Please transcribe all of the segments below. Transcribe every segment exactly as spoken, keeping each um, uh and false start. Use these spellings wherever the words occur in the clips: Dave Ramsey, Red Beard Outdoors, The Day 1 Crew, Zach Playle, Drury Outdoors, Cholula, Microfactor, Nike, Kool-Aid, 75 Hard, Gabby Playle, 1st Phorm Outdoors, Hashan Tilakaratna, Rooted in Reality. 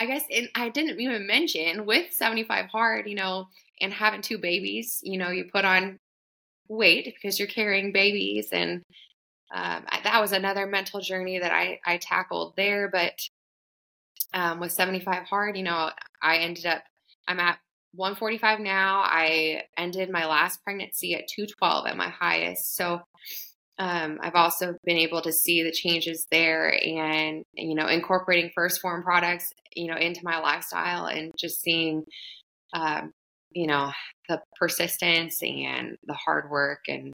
I guess, and I didn't even mention with seventy-five hard, you know, and having two babies, you know, you put on weight because you're carrying babies. And um, I, that was another mental journey that I, I tackled there. But um, with seventy-five hard, you know, I ended up, I'm at one forty-five now. I ended my last pregnancy at two twelve at my highest. So um, I've also been able to see the changes there, and, you know, incorporating first form products, you know, into my lifestyle, and just seeing, um, you know, the persistence and the hard work, and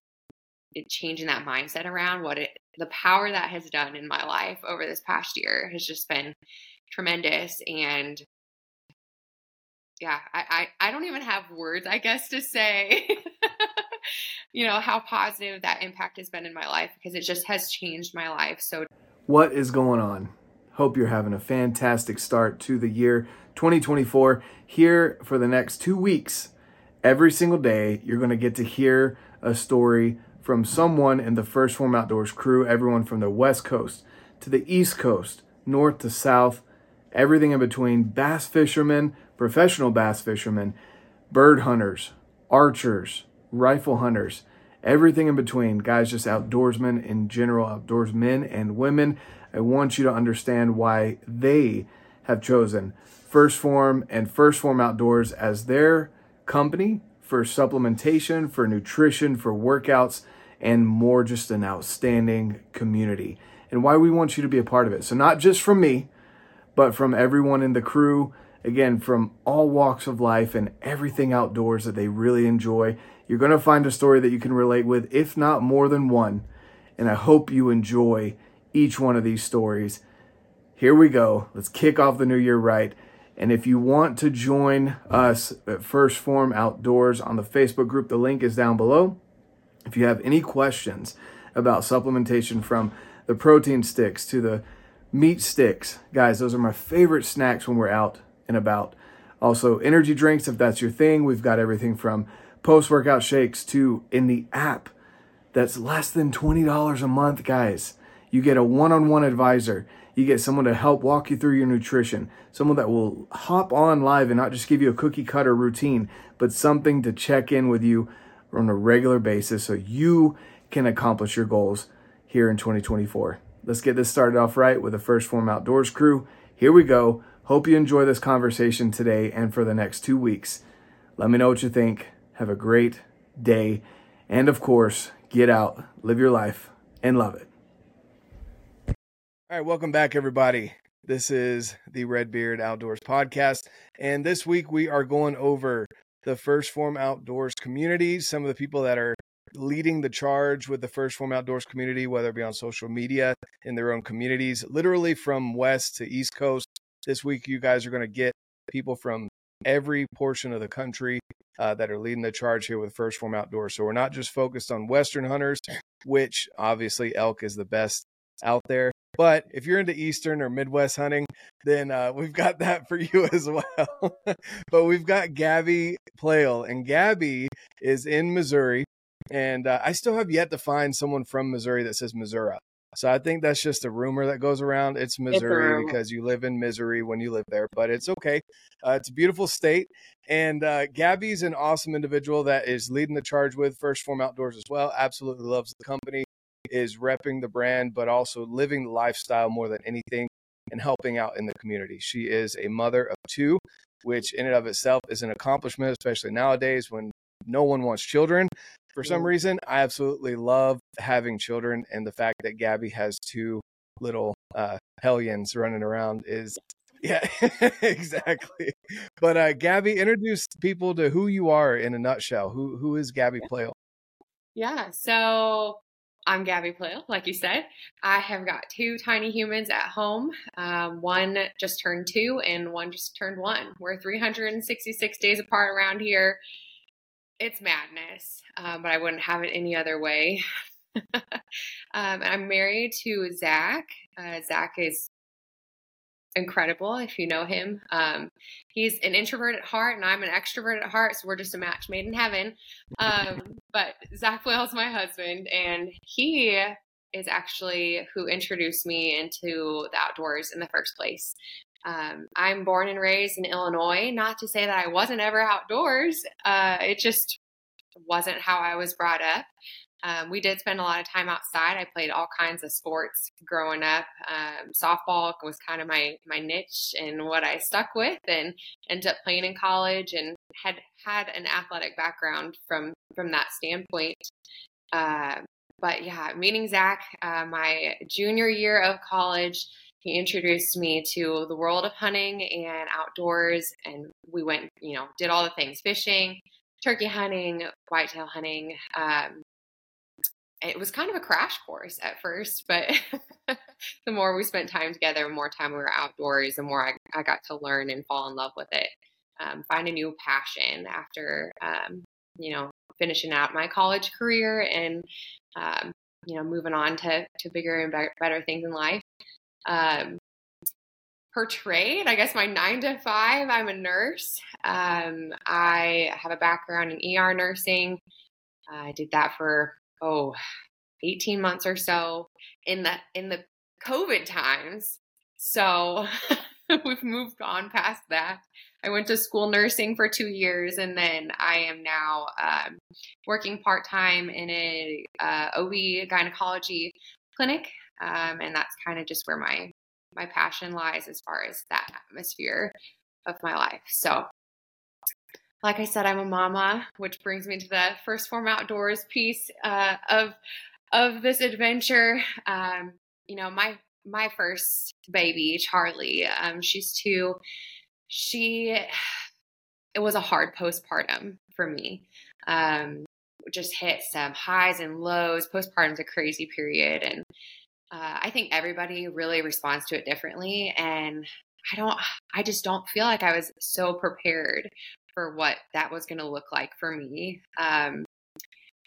it changing that mindset around what it, the power that has done in my life over this past year has just been tremendous. And yeah, I, I, I don't even have words, I guess, to say, you know, how positive that impact has been in my life, because it just has changed my life. So what is going on? Hope you're having a fantastic start to the year twenty twenty-four. Here for the next two weeks, every single day, you're going to get to hear a story from someone in the first Phorm Outdoors crew, everyone from the West Coast to the East Coast, north to south, everything in between, bass fishermen, professional bass fishermen, bird hunters, archers, rifle hunters, everything in between, guys, just outdoorsmen in general, outdoors men and women. I want you to understand why they have chosen first Phorm and first Phorm Outdoors as their company for supplementation, for nutrition, for workouts, and more, just an outstanding community, and why we want you to be a part of it. So not just from me, but from everyone in the crew, again, from all walks of life and everything outdoors that they really enjoy. You're going to find a story that you can relate with, if not more than one. And I hope you enjoy each one of these stories. Here we go. Let's kick off the new year right. And if you want to join us at first Phorm Outdoors on the Facebook group, the link is down below. If you have any questions about supplementation, from the protein sticks to the meat sticks, guys, those are my favorite snacks when we're out and about. Also, energy drinks, if that's your thing. We've got everything from post-workout shakes to, in the app, that's less than twenty dollars a month, guys. You get a one-on-one advisor. You get someone to help walk you through your nutrition, someone that will hop on live and not just give you a cookie-cutter routine, but something to check in with you on a regular basis so you can accomplish your goals here in twenty twenty-four. Let's get this started off right with the first Phorm Outdoors crew. Here we go. Hope you enjoy this conversation today and for the next two weeks. Let me know what you think. Have a great day. And of course, get out, live your life, and love it. All right, welcome back, everybody. This is the Red Beard Outdoors podcast. And this week we are going over the first Phorm Outdoors community, some of the people that are leading the charge with the first Phorm Outdoors community, whether it be on social media, in their own communities, literally from west to east coast. This week, you guys are going to get people from every portion of the country uh, that are leading the charge here with first Phorm Outdoors. So we're not just focused on Western hunters, which obviously elk is the best out there. But if you're into Eastern or Midwest hunting, then uh, we've got that for you as well. But we've got Gabby Playle, and Gabby is in Missouri. And uh, I still have yet to find someone from Missouri that says Missouri. So I think that's just a rumor that goes around. It's Missouri, it's because you live in misery when you live there, but it's okay. Uh, it's a beautiful state. And uh, Gabby's an awesome individual that is leading the charge with first Phorm Outdoors as well. Absolutely loves the company, is repping the brand, but also living the lifestyle more than anything and helping out in the community. She is a mother of two, which in and of itself is an accomplishment, especially nowadays when no one wants children. For some reason, I absolutely love having children, and the fact that Gabby has two little uh, hellions running around is, yeah, exactly. But uh, Gabby, introduce people to who you are in a nutshell. Who who is Gabby Playle? Yeah, so I'm Gabby Playle, like you said. I have got two tiny humans at home. Um, one just turned two, and one just turned one. We're three hundred sixty-six days apart around here. It's madness, um, but I wouldn't have it any other way. um, and I'm married to Zach. Uh, Zach is incredible, if you know him. Um, he's an introvert at heart, and I'm an extrovert at heart, so we're just a match made in heaven. Um, but Zach Playle is my husband, and he is actually who introduced me into the outdoors in the first place. Um, I'm born and raised in Illinois, not to say that I wasn't ever outdoors. Uh, it just wasn't how I was brought up. Um, we did spend a lot of time outside. I played all kinds of sports growing up. Um, softball was kind of my, my niche and what I stuck with, and ended up playing in college and had had an athletic background from, from that standpoint. Uh, but yeah, meeting Zach, uh, my junior year of college, he introduced me to the world of hunting and outdoors. And we went, you know, did all the things, fishing, turkey hunting, whitetail hunting. Um, It was kind of a crash course at first, but the more we spent time together, the more time we were outdoors, the more I, I got to learn and fall in love with it. Um, find a new passion after, um, you know, finishing out my college career and, um, you know, moving on to, to bigger and better, better things in life. Um, per trade, I guess my nine to five, I'm a nurse. Um, I have a background in E R nursing. Uh, I did that for Oh, eighteen months or so in the in the COVID times. So we've moved on past that. I went to school nursing for two years, and then I am now um, working part-time in a uh, O B gynecology clinic. Um, and that's kind of just where my, my passion lies as far as that atmosphere of my life. So like I said, I'm a mama, which brings me to the first Phorm Outdoors piece uh, of of this adventure. Um, you know, my my first baby, Charlie, um, she's two. She it was a hard postpartum for me. Um, just hit some highs and lows. Postpartum's a crazy period, and uh, I think everybody really responds to it differently. And I don't, I just don't feel like I was so prepared for what that was going to look like for me. Um,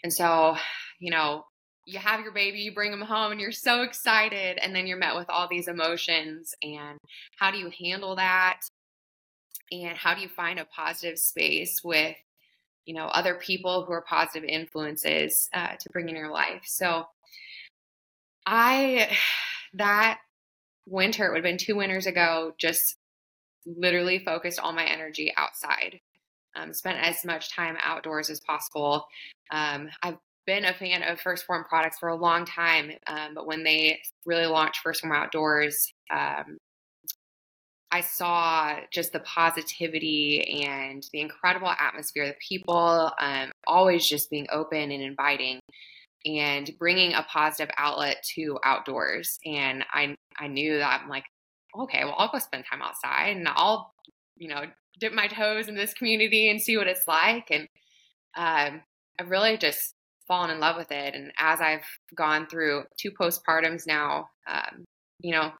and so, you know, you have your baby, you bring them home and you're so excited. And then you're met with all these emotions, and how do you handle that? And how do you find a positive space with, you know, other people who are positive influences uh, to bring in your life? So I, that winter, it would have been two winters ago, just literally focused all my energy outside. Um, spent as much time outdoors as possible. Um, I've been a fan of first Phorm products for a long time, um, but when they really launched first Phorm Outdoors, um, I saw just the positivity and the incredible atmosphere, the people um, always just being open and inviting and bringing a positive outlet to outdoors. And I, I knew that I'm like, okay, well, I'll go spend time outside and I'll, you know, dip my toes in this community and see what it's like. And um, I've really just fallen in love with it. And as I've gone through two postpartums now, um, you know,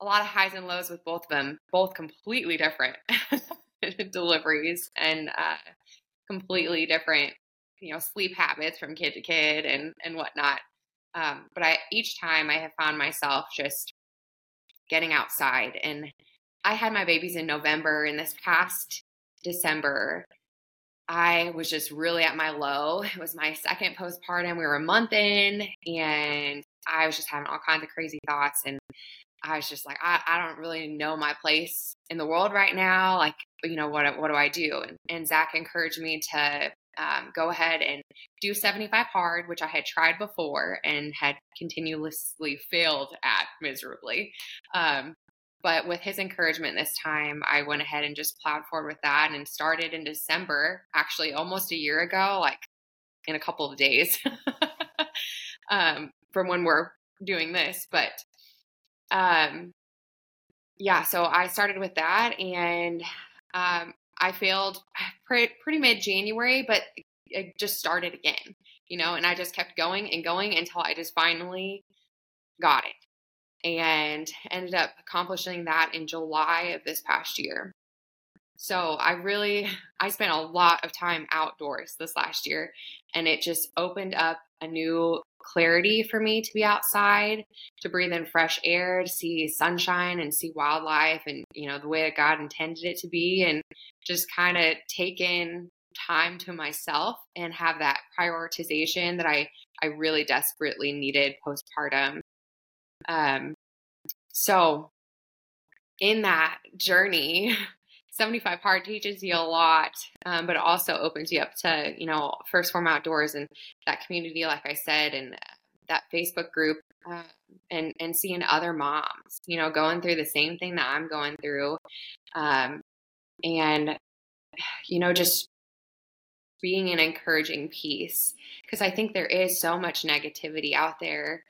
a lot of highs and lows with both of them, both completely different deliveries and uh, completely different, you know, sleep habits from kid to kid and, and whatnot. Um, but I, each time I have found myself just getting outside. And I had my babies in November, and this past December, I was just really at my low. It was my second postpartum. We were a month in, and I was just having all kinds of crazy thoughts. And I was just like, I, I don't really know my place in the world right now. Like, you know, what, what do I do? And, and Zach encouraged me to um, go ahead and do seventy-five Hard, which I had tried before and had continuously failed at miserably. Um, But with his encouragement this time, I went ahead and just plowed forward with that and started in December, actually almost a year ago, like in a couple of days um, from when we're doing this. But um, yeah, so I started with that, and um, I failed pretty, pretty mid-January, but it just started again, you know, and I just kept going and going until I just finally got it. And ended up accomplishing that in July of this past year. So I really, I spent a lot of time outdoors this last year, and it just opened up a new clarity for me to be outside, to breathe in fresh air, to see sunshine and see wildlife and, you know, the way that God intended it to be, and just kind of take in time to myself and have that prioritization that I, I really desperately needed postpartum. Um, so in that journey, seventy-five Hard teaches you a lot, um, but it also opens you up to, you know, first Phorm Outdoors and that community, like I said, and that Facebook group, uh, and, and seeing other moms, you know, going through the same thing that I'm going through. Um, and, you know, just being an encouraging piece, because I think there is so much negativity out there,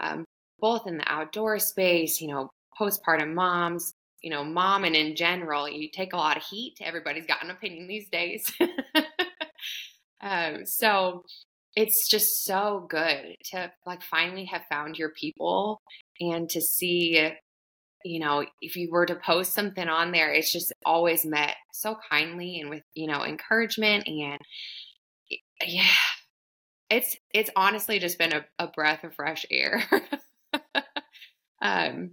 um, both in the outdoor space, you know, postpartum moms, you know, mom, and in general, you take a lot of heat. Everybody's got an opinion these days. um, so it's just so good to like finally have found your people, and to see, you know, if you were to post something on there, it's just always met so kindly and with, you know, encouragement. And yeah, it's, it's honestly just been a, a breath of fresh air. um,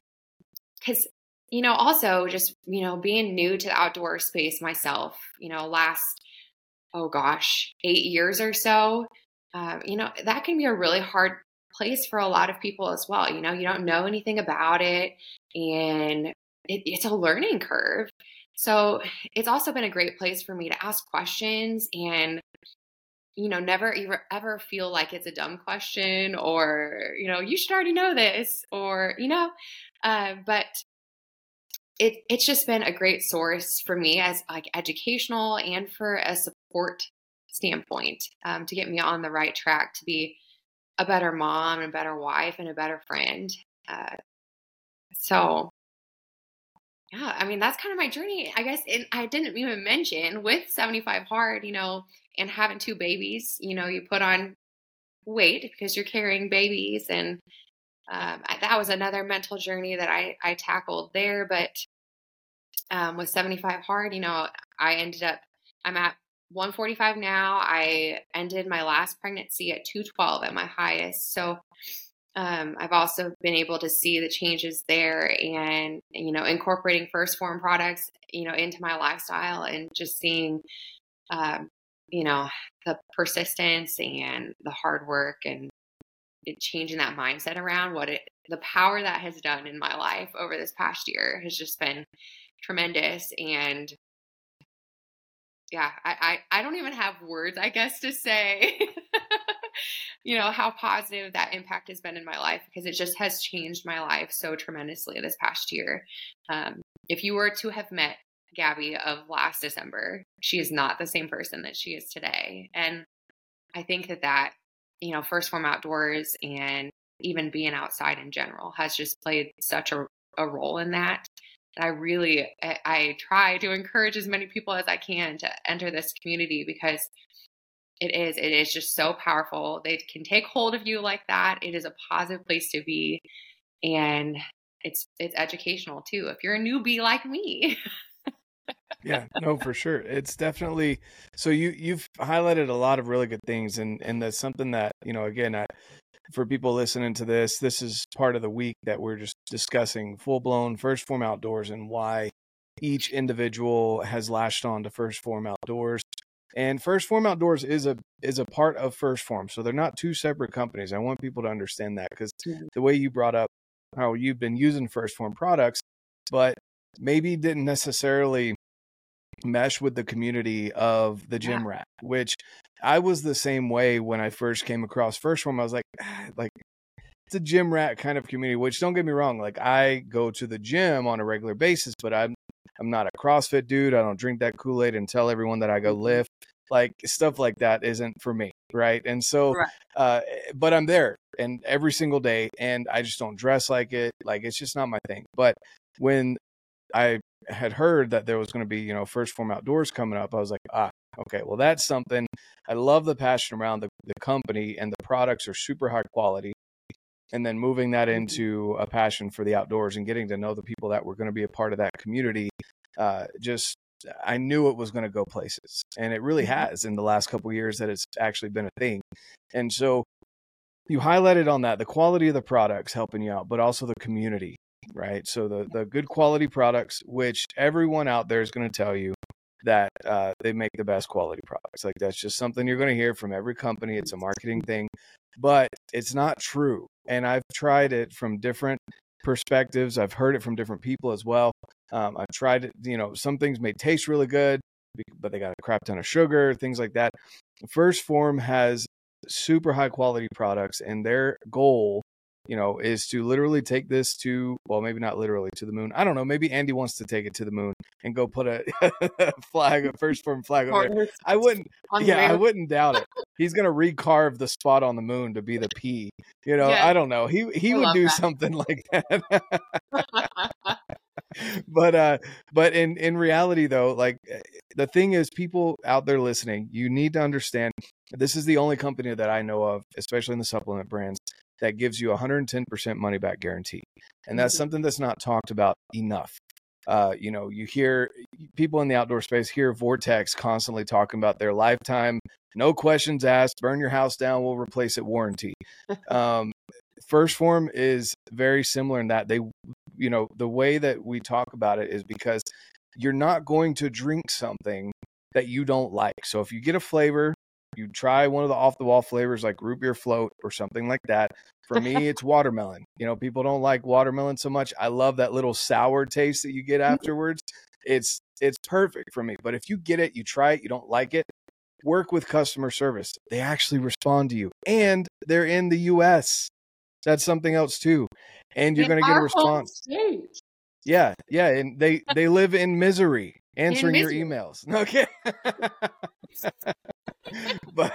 cause you know, also just, you know, being new to the outdoor space myself, you know, last, oh gosh, eight years or so, um, you know, that can be a really hard place for a lot of people as well. You know, you don't know anything about it, and it, it's a learning curve. So it's also been a great place for me to ask questions and, you know, never ever, ever feel like it's a dumb question, or, you know, you should already know this, or, you know, uh, but It, it's just been a great source for me as like educational and for a support standpoint, um, to get me on the right track to be a better mom and a better wife and a better friend. Uh, so yeah, I mean, that's kind of my journey, I guess. And I didn't even mention with seventy-five Hard, you know, and having two babies, you know, you put on weight because you're carrying babies, and um, that was another mental journey that I, I tackled there. But Um, with seventy-five Hard, you know, I ended up, I'm at one forty-five now. I ended my last pregnancy at two twelve at my highest. So um, I've also been able to see the changes there, and, you know, incorporating first Phorm products, you know, into my lifestyle, and just seeing, um, you know, the persistence and the hard work, and it changing that mindset around what it, the power that has done in my life over this past year has just been tremendous. And yeah, I, I, I don't even have words, I guess, to say, you know, how positive that impact has been in my life, because it just has changed my life so tremendously this past year. Um, if you were to have met Gabby of last December, she is not the same person that she is today. And I think that that, you know, first Phorm Outdoors and even being outside in general has just played such a, a role in that. I really, I, I try to encourage as many people as I can to enter this community, because it is, it is just so powerful. They can take hold of you like that. It is a positive place to be. And it's, it's educational too, if you're a newbie like me. Yeah, no, for sure. It's definitely, so you, you've highlighted a lot of really good things. And, and that's something that, you know, again, I, for people listening to this, this is part of the week that we're just discussing full blown first Phorm Outdoors, and why each individual has latched on to first Phorm Outdoors. And first Phorm Outdoors is a, is a part of first Phorm. So they're not two separate companies. I want people to understand that, because the way you brought up how you've been using first Phorm products, but maybe didn't necessarily mesh with the community of the gym yeah. rat, which I was the same way when I first came across first Phorm. I was like, ah, like it's a gym rat kind of community, which don't get me wrong. Like I go to the gym on a regular basis, but I'm, I'm not a CrossFit dude. I don't drink that Kool-Aid and tell everyone that I go lift, like stuff like that isn't for me. Right. And so, right. uh, but I'm there and every single day, and I just don't dress like it. Like, it's just not my thing. But when I had heard that there was going to be, you know, first Phorm Outdoors coming up, I was like, ah, okay, well, that's something. I love the passion around the, the company, and the products are super high quality. And then moving that into a passion for the outdoors and getting to know the people that were going to be a part of that community. Uh, just, I knew it was going to go places, and it really has in the last couple of years that it's actually been a thing. And so you highlighted on that, the quality of the products helping you out, but also the community. Right. So the, the good quality products, which everyone out there is going to tell you that uh, they make the best quality products. Like that's just something you're going to hear from every company. It's a marketing thing, but it's not true. And I've tried it from different perspectives. I've heard it from different people as well. Um, I've tried it, you know, some things may taste really good, but they got a crap ton of sugar, things like that. first Phorm has super high quality products, and their goal, you know, is to literally take this to, well, maybe not literally to the moon. I don't know. Maybe Andy wants to take it to the moon and go put a flag, a first Phorm flag over there. I wouldn't, yeah, I wouldn't doubt it. He's going to recarve the spot on the moon to be the P, you know, yeah. I don't know. He, he I would do that. something like that. But, uh, but in, in reality though, like the thing is, people out there listening, you need to understand this is the only company that I know of, especially in the supplement brands, that gives you one hundred ten percent money back guarantee. And that's something that's not talked about enough. Uh, you know, you hear people in the outdoor space hear Vortex constantly talking about their lifetime, no questions asked, burn your house down, we'll replace it warranty. Um, first Phorm is very similar in that they, you know, the way that we talk about it is because you're not going to drink something that you don't like. So if you get a flavor, you try one of the off-the-wall flavors like root beer float or something like that. For me, it's watermelon. You know, people don't like watermelon so much. I love that little sour taste that you get afterwards. It's it's perfect for me. But if you get it, you try it, you don't like it, work with customer service. They actually respond to you. And they're in the U S. That's something else, too. And you're going to get a response. Yeah, yeah. And they, they live in misery answering in misery. your emails. Okay. but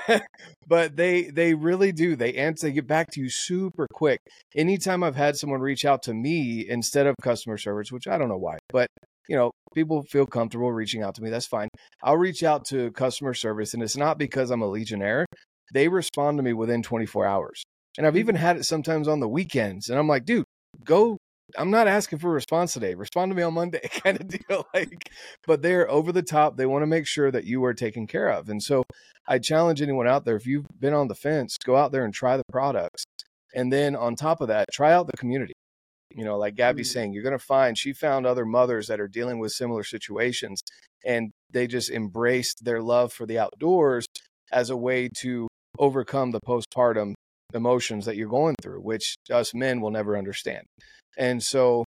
but they they really do. They answer, they get back to you super quick. Anytime I've had someone reach out to me instead of customer service, which I don't know why, but you know, people feel comfortable reaching out to me. That's fine. I'll reach out to customer service, and it's not because I'm a Legionnaire. They respond to me within twenty-four hours. And I've even had it sometimes on the weekends. And I'm like, dude, go. I'm not asking for a response today. Respond to me on Monday kind of deal. Like, but they're over the top. They want to make sure that you are taken care of. And so I challenge anyone out there, if you've been on the fence, go out there and try the products. And then on top of that, try out the community. You know, like Gabby's saying, you're going to find, she found other mothers that are dealing with similar situations, and they just embraced their love for the outdoors as a way to overcome the postpartum emotions that you're going through, which us men will never understand. And so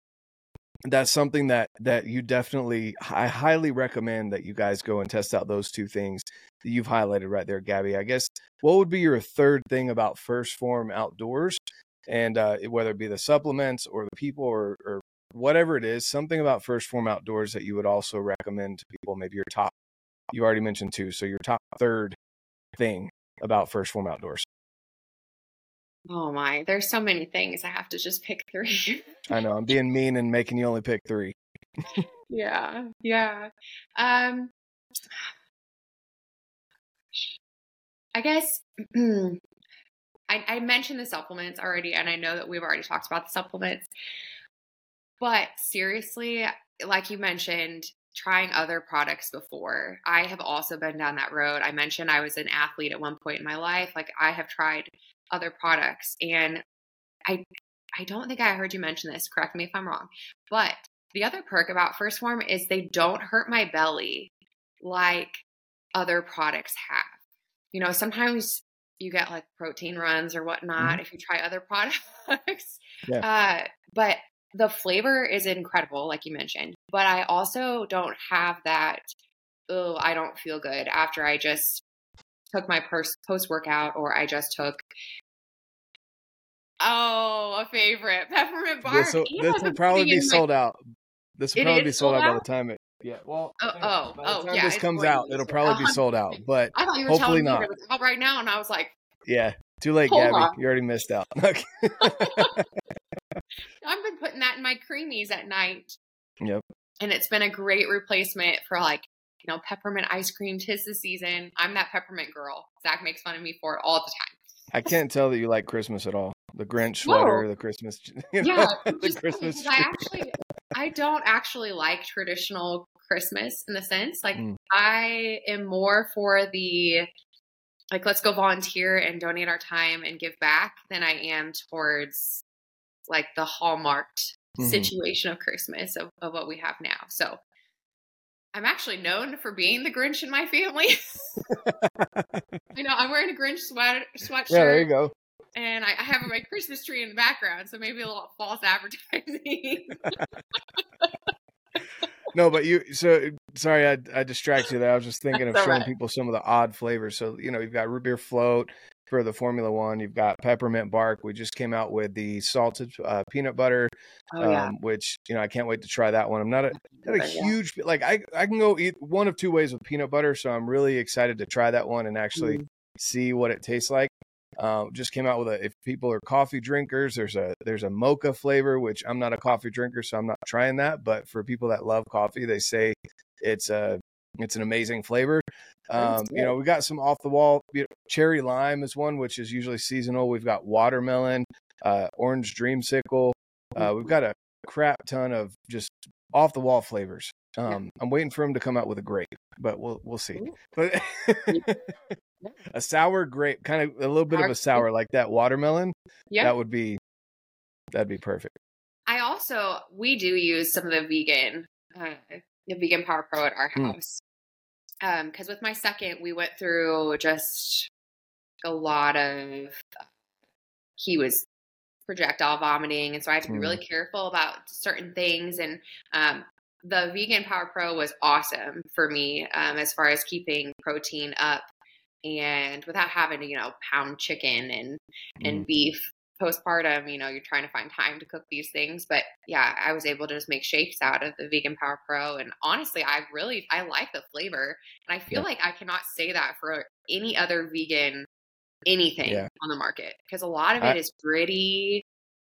that's something that, that you definitely, I highly recommend that you guys go and test out those two things that you've highlighted right there, Gabby. I guess what would be your third thing about first Phorm Outdoors, and uh, whether it be the supplements or the people or, or whatever it is, something about first Phorm Outdoors that you would also recommend to people, maybe your top, you already mentioned two. So your top third thing about first Phorm Outdoors. Oh my, there's so many things. I have to just pick three. I know, I'm being mean and making you only pick three. yeah, yeah. Um, I guess I, I mentioned the supplements already, and I know that we've already talked about the supplements. But seriously, like you mentioned, trying other products before. I have also been down that road. I mentioned I was an athlete at one point in my life. Like, I have tried other products, and I I don't think I heard you mention this, correct me if I'm wrong, but the other perk about first Phorm is they don't hurt my belly like other products have. You know, sometimes you get like protein runs or whatnot mm-hmm. if you try other products. Yeah. Uh, but the flavor is incredible, like you mentioned, but I also don't have that, oh, I don't feel good after I just took my post workout, or I just took oh a favorite peppermint bark. This will, yeah, this will probably be sold my... out. This will it probably be sold out, out by the time it. Yeah. Well. Oh. Oh. By the time oh yeah, this comes out, it'll probably be sold out. But I thought you were hopefully telling me not. Right now, and I was like, yeah, too late, Gabby. On. You already missed out. Okay. I've been putting that in my creamies at night. Yep. And it's been a great replacement for like. You know, peppermint ice cream, tis the season. I'm that peppermint girl. Zach makes fun of me for it all the time. I can't tell that you like Christmas at all. The Grinch sweater, no. the Christmas. You know, yeah. The just, Christmas I actually, I don't actually like traditional Christmas in the sense. Like, mm. I am more for the, like, let's go volunteer and donate our time and give back than I am towards, like, the hallmarked mm-hmm. situation of Christmas of, of what we have now. So. I'm actually known for being the Grinch in my family. You know, I'm wearing a Grinch sweater, sweatshirt. Yeah, there you go. And I, I have my Christmas tree in the background, so maybe a little false advertising. No, but you, so sorry, I, I distracted you there. I was just thinking of showing right. people some of the odd flavors. So, you know, you've got root beer float for the Formula One. You've got peppermint bark. We just came out with the salted uh, peanut butter, oh, um, yeah. which, you know, I can't wait to try that one. I'm not a, not a but, huge, yeah. like I, I can go eat one of two ways with peanut butter. So I'm really excited to try that one and actually mm. see what it tastes like. Uh, just came out with a, if people are coffee drinkers, there's a, there's a mocha flavor, which I'm not a coffee drinker, so I'm not trying that. But for people that love coffee, they say it's a, it's an amazing flavor. Um, you know, we got some off the wall, you know, cherry lime is one, which is usually seasonal. We've got watermelon, uh, orange dreamsicle. Uh, we've got a crap ton of just off the wall flavors. Um, yeah. I'm waiting for him to come out with a grape, but we'll, we'll see. But a sour grape, kind of a little bit of a sour, like that watermelon. Yeah. That would be, that'd be perfect. I also, we do use some of the vegan, uh, the vegan Power Pro at our house. Mm. Um, cause with my second, we went through just a lot of, he was projectile vomiting. And so I had to be mm. really careful about certain things. And, um, the vegan Power Pro was awesome for me, um, as far as keeping protein up and without having to, you know, pound chicken and, mm. and beef postpartum. You know, you're trying to find time to cook these things, but yeah, I was able to just make shakes out of the vegan Power Pro. And honestly, I really, I like the flavor, and I feel yeah. like I cannot say that for any other vegan, anything yeah. on the market. Cause a lot of it I- is gritty.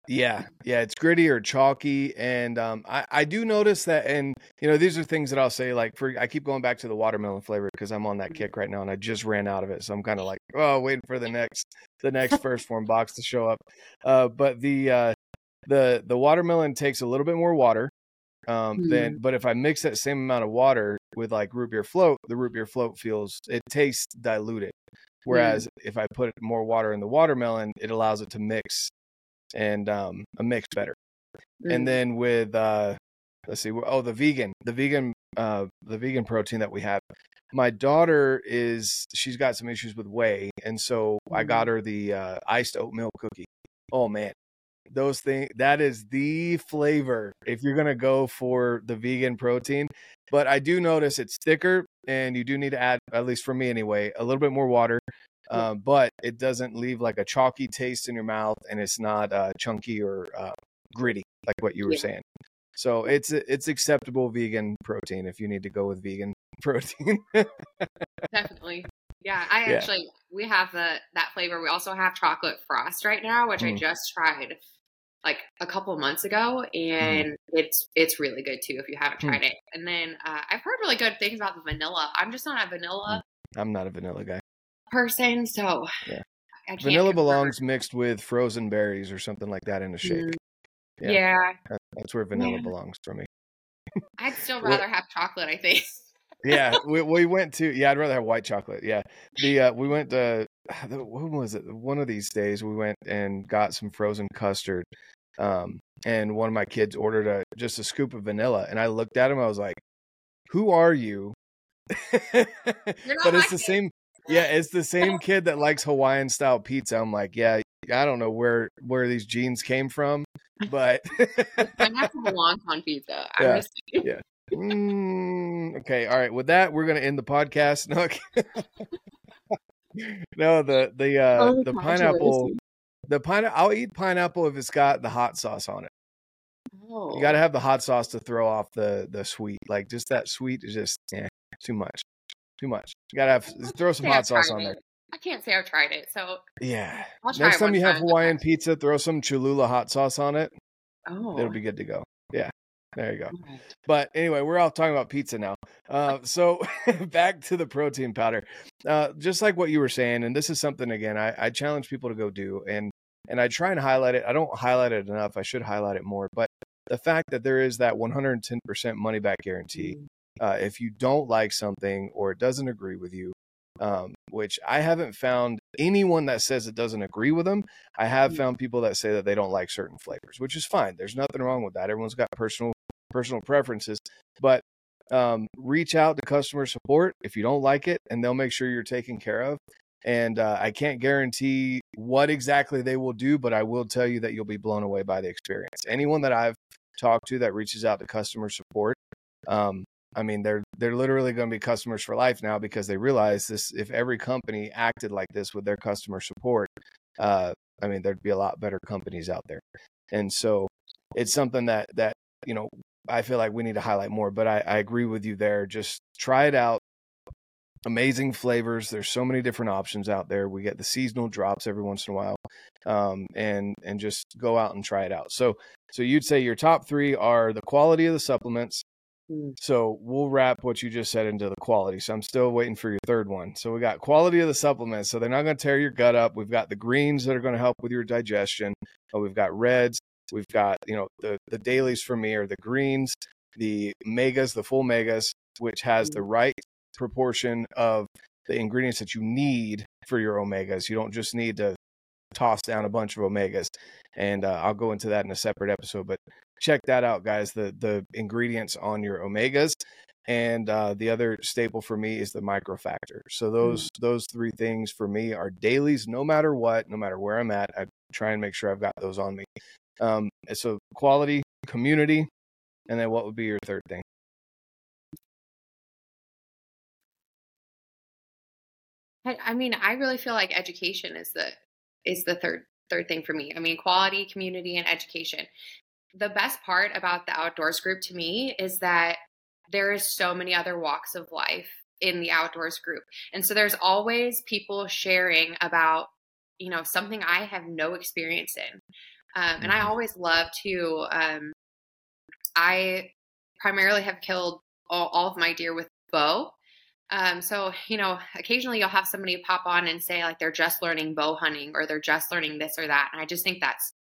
Yeah. Yeah. It's gritty or chalky. And, um, I, I do notice that, and you know, these are things that I'll say, like for, I keep going back to the watermelon flavor because I'm on that kick right now and I just ran out of it. So I'm kind of like, oh, waiting for the next, the next first form box to show up. Uh, but the, uh, the, the watermelon takes a little bit more water. Um, mm-hmm. then, but if I mix that same amount of water with like root beer float, the root beer float feels, it tastes diluted. Whereas mm-hmm. if I put more water in the watermelon, it allows it to mix and um a mix better. Mm. And then with uh let's see oh the vegan the vegan uh the vegan protein that we have, my daughter is she's got some issues with whey, and so mm. I got her the uh iced oatmeal cookie. Oh man, those things, that is the flavor if you're gonna go for the vegan protein. But I do notice it's thicker, and you do need to add, at least for me anyway, a little bit more water. Um, but it doesn't leave like a chalky taste in your mouth, and it's not uh, chunky or uh, gritty like what you were yeah. saying. So it's it's acceptable vegan protein if you need to go with vegan protein. Definitely. Yeah, I yeah. actually, we have the that flavor. We also have chocolate frost right now, which mm. I just tried like a couple months ago, and mm. it's it's really good too if you haven't tried mm. it. And then uh, I've heard really good things about the vanilla. I'm just not a vanilla. I'm not a vanilla guy. person so yeah. I can't vanilla convert. Belongs mixed with frozen berries or something like that in a shake. mm-hmm. yeah. yeah that's where vanilla yeah. belongs for me. I'd still rather have chocolate, I think. yeah we we went to yeah I'd rather have white chocolate. Yeah the uh we went to when was it one of these days we went and got some frozen custard, um and one of my kids ordered a just a scoop of vanilla, and I looked at him, I was like, who are you? But it's the kid. same Yeah, it's the same kid that likes Hawaiian style pizza. I'm like, yeah, I don't know where, where these genes came from, but I have to belong on pizza. I'm yeah. Just... yeah. Mm, okay. All right. With that, we're gonna end the podcast. No, okay. no the the uh, oh, the pineapple, the pine. I'll eat pineapple if it's got the hot sauce on it. Oh. You got to have the hot sauce to throw off the the sweet. Like just that sweet is just yeah, too much. Too much. You gotta have throw some hot sauce on there. I can't say I've tried it, so yeah. Next time you have Hawaiian pizza, throw some Cholula hot sauce on it. Oh, it'll be good to go. Yeah, there you go. But anyway, we're all talking about pizza now. Uh, so back to the protein powder. Uh, just like what you were saying, and this is something again I, I challenge people to go do, and and I try and highlight it. I don't highlight it enough. I should highlight it more. But the fact that there is that one hundred ten percent money back guarantee. Mm-hmm. Uh, if you don't like something or it doesn't agree with you, um, which I haven't found anyone that says it doesn't agree with them. I have mm-hmm. found people that say that they don't like certain flavors, which is fine. There's nothing wrong with that. Everyone's got personal personal preferences, but um, reach out to customer support if you don't like it, and they'll make sure you're taken care of. And uh, I can't guarantee what exactly they will do, but I will tell you that you'll be blown away by the experience. Anyone that I've talked to that reaches out to customer support, Um, I mean, they're they're literally going to be customers for life now, because they realize this. If every company acted like this with their customer support, uh, I mean, there'd be a lot better companies out there. And so it's something that that, you know, I feel like we need to highlight more. But I, I agree with you there. Just try it out. Amazing flavors. There's so many different options out there. We get the seasonal drops every once in a while, um, and and just go out and try it out. So so you'd say your top three are the quality of the supplements. So we'll wrap what you just said into the quality. So I'm still waiting for your third one. So we got quality of the supplements. So they're not going to tear your gut up. We've got the greens that are going to help with your digestion. We've got reds. We've got, you know, the, the dailies for me are the greens, the megas, the full megas, which has the right proportion of the ingredients that you need for your omegas. You don't just need to toss down a bunch of omegas. And uh, I'll go into that in a separate episode, but check that out, guys, the the ingredients on your omegas. And uh, the other staple for me is the microfactor. So those mm. those three things for me are dailies, no matter what, no matter where I'm at. I try and make sure I've got those on me. Um, so quality, community, and then what would be your third thing? I, I mean, I really feel like education is the is the third third thing for me. I mean, quality, community, and education. The best part about the outdoors group to me is that there is so many other walks of life in the outdoors group. And so there's always people sharing about, you know, something I have no experience in. Um, and I always love to, um, I primarily have killed all, all of my deer with bow. Um, so, you know, occasionally you'll have somebody pop on and say like, they're just learning bow hunting, or they're just learning this or that. And I just think that's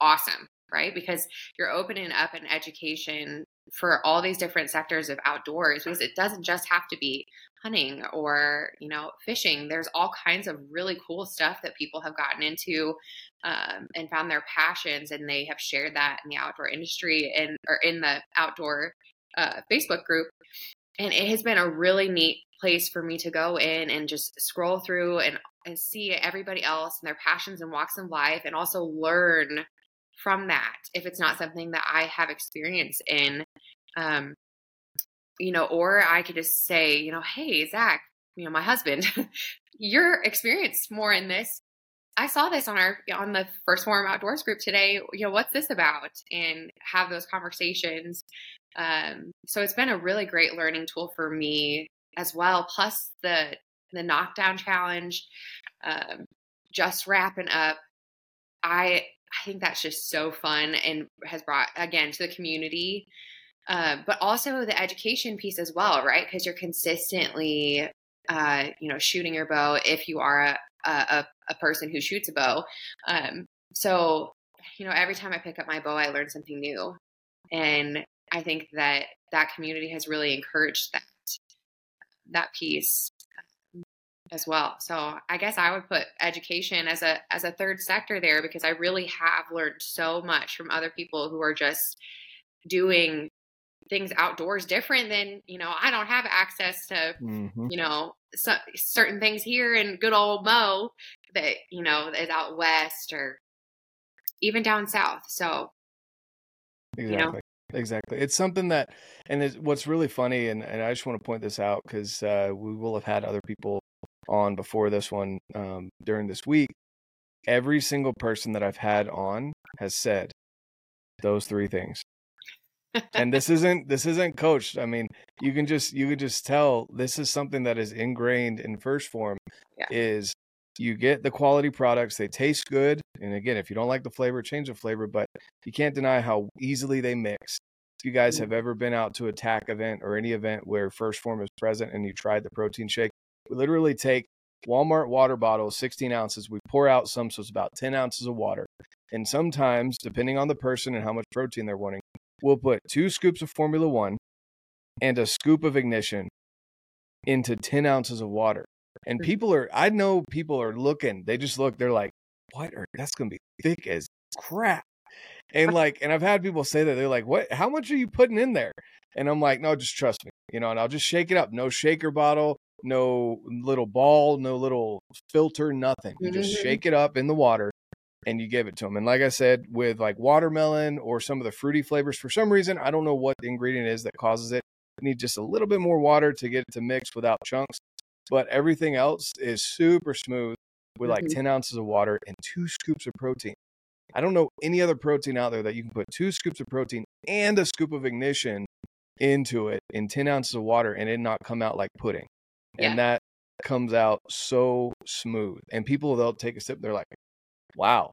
awesome. Right? Because you're opening up an education for all these different sectors of outdoors, because it doesn't just have to be hunting or, you know, fishing. There's all kinds of really cool stuff that people have gotten into um, and found their passions, and they have shared that in the outdoor industry and or in the outdoor uh, Facebook group. And it has been a really neat place for me to go in and just scroll through and, and see everybody else and their passions and walks in life, and also learn from that, if it's not something that I have experience in, um, you know, or I could just say, you know, hey, Zach, you know, my husband, you're experienced more in this. I saw this on our, on the first Phorm Outdoors group today, you know, what's this about? And have those conversations. Um, so it's been a really great learning tool for me as well. Plus the, the knockdown challenge, um, just wrapping up. I, I think that's just so fun, and has brought, again, to the community, uh, but also the education piece as well, right? Because you're consistently, uh, you know, shooting your bow if you are a a, a person who shoots a bow. Um, so, you know, every time I pick up my bow, I learn something new. And I think that that community has really encouraged that, that piece as well. So I guess I would put education as a as a third sector there, because I really have learned so much from other people who are just doing things outdoors different than, you know, I don't have access to, mm-hmm. you know, so, certain things here in good old Mo that, you know, is out west or even down south. So, exactly. you know. Exactly. It's something that, and it's, what's really funny, and, and I just want to point this out, because uh, we will have had other people on before this one, um, during this week, every single person that I've had on has said those three things. And this isn't, this isn't coached. I mean, you can just, you can just tell this is something that is ingrained in first Phorm. Yeah. Is you get the quality products, they taste good. And again, if you don't like the flavor, change the flavor, but you can't deny how easily they mix. If you guys have ever been out to a tack event or any event where first Phorm is present and you tried the protein shake, we literally take Walmart water bottles, sixteen ounces. We pour out some, so it's about ten ounces of water. And sometimes, depending on the person and how much protein they're wanting, we'll put two scoops of Formula One and a scoop of Ignition into ten ounces of water. And people are, I know people are looking, they just look, they're like, what are, that's going to be thick as crap. And like, and I've had people say that, they're like, what, how much are you putting in there? And I'm like, no, just trust me, you know, and I'll just shake it up. No shaker bottle. No little ball, no little filter, nothing. You just shake it up in the water and you give it to them. And like I said, with like watermelon or some of the fruity flavors, for some reason, I don't know what the ingredient is that causes it, need just a little bit more water to get it to mix without chunks. But everything else is super smooth with like mm-hmm. ten ounces of water and two scoops of protein. I don't know any other protein out there that you can put two scoops of protein and a scoop of ignition into it in ten ounces of water and it not come out like pudding. Yeah. And that comes out so smooth. And people, they'll take a sip. They're like, wow.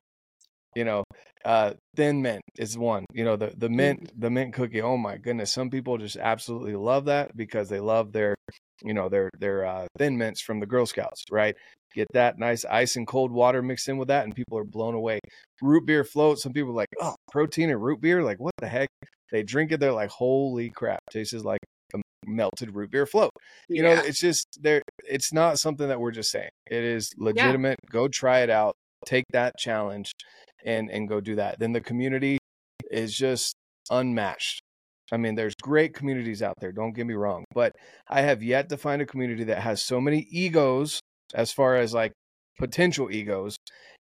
You know, uh, thin mint is one, you know, the, the mint, the mint cookie. Oh my goodness. Some people just absolutely love that because they love their, you know, their, their, uh, thin mints from the Girl Scouts, right? Get that nice ice and cold water mixed in with that. And people are blown away. Root beer float. Some people are like, oh, protein and root beer. Like what the heck? They drink it. They're like, holy crap. Tastes like a melted root beer float. You yeah. know, it's just there. It's not something that we're just saying. It is legitimate. Yeah. Go try it out. Take that challenge. and and go do that. Then the community is just unmatched. I mean, there's great communities out there, don't get me wrong, but I have yet to find a community that has so many egos as far as like potential egos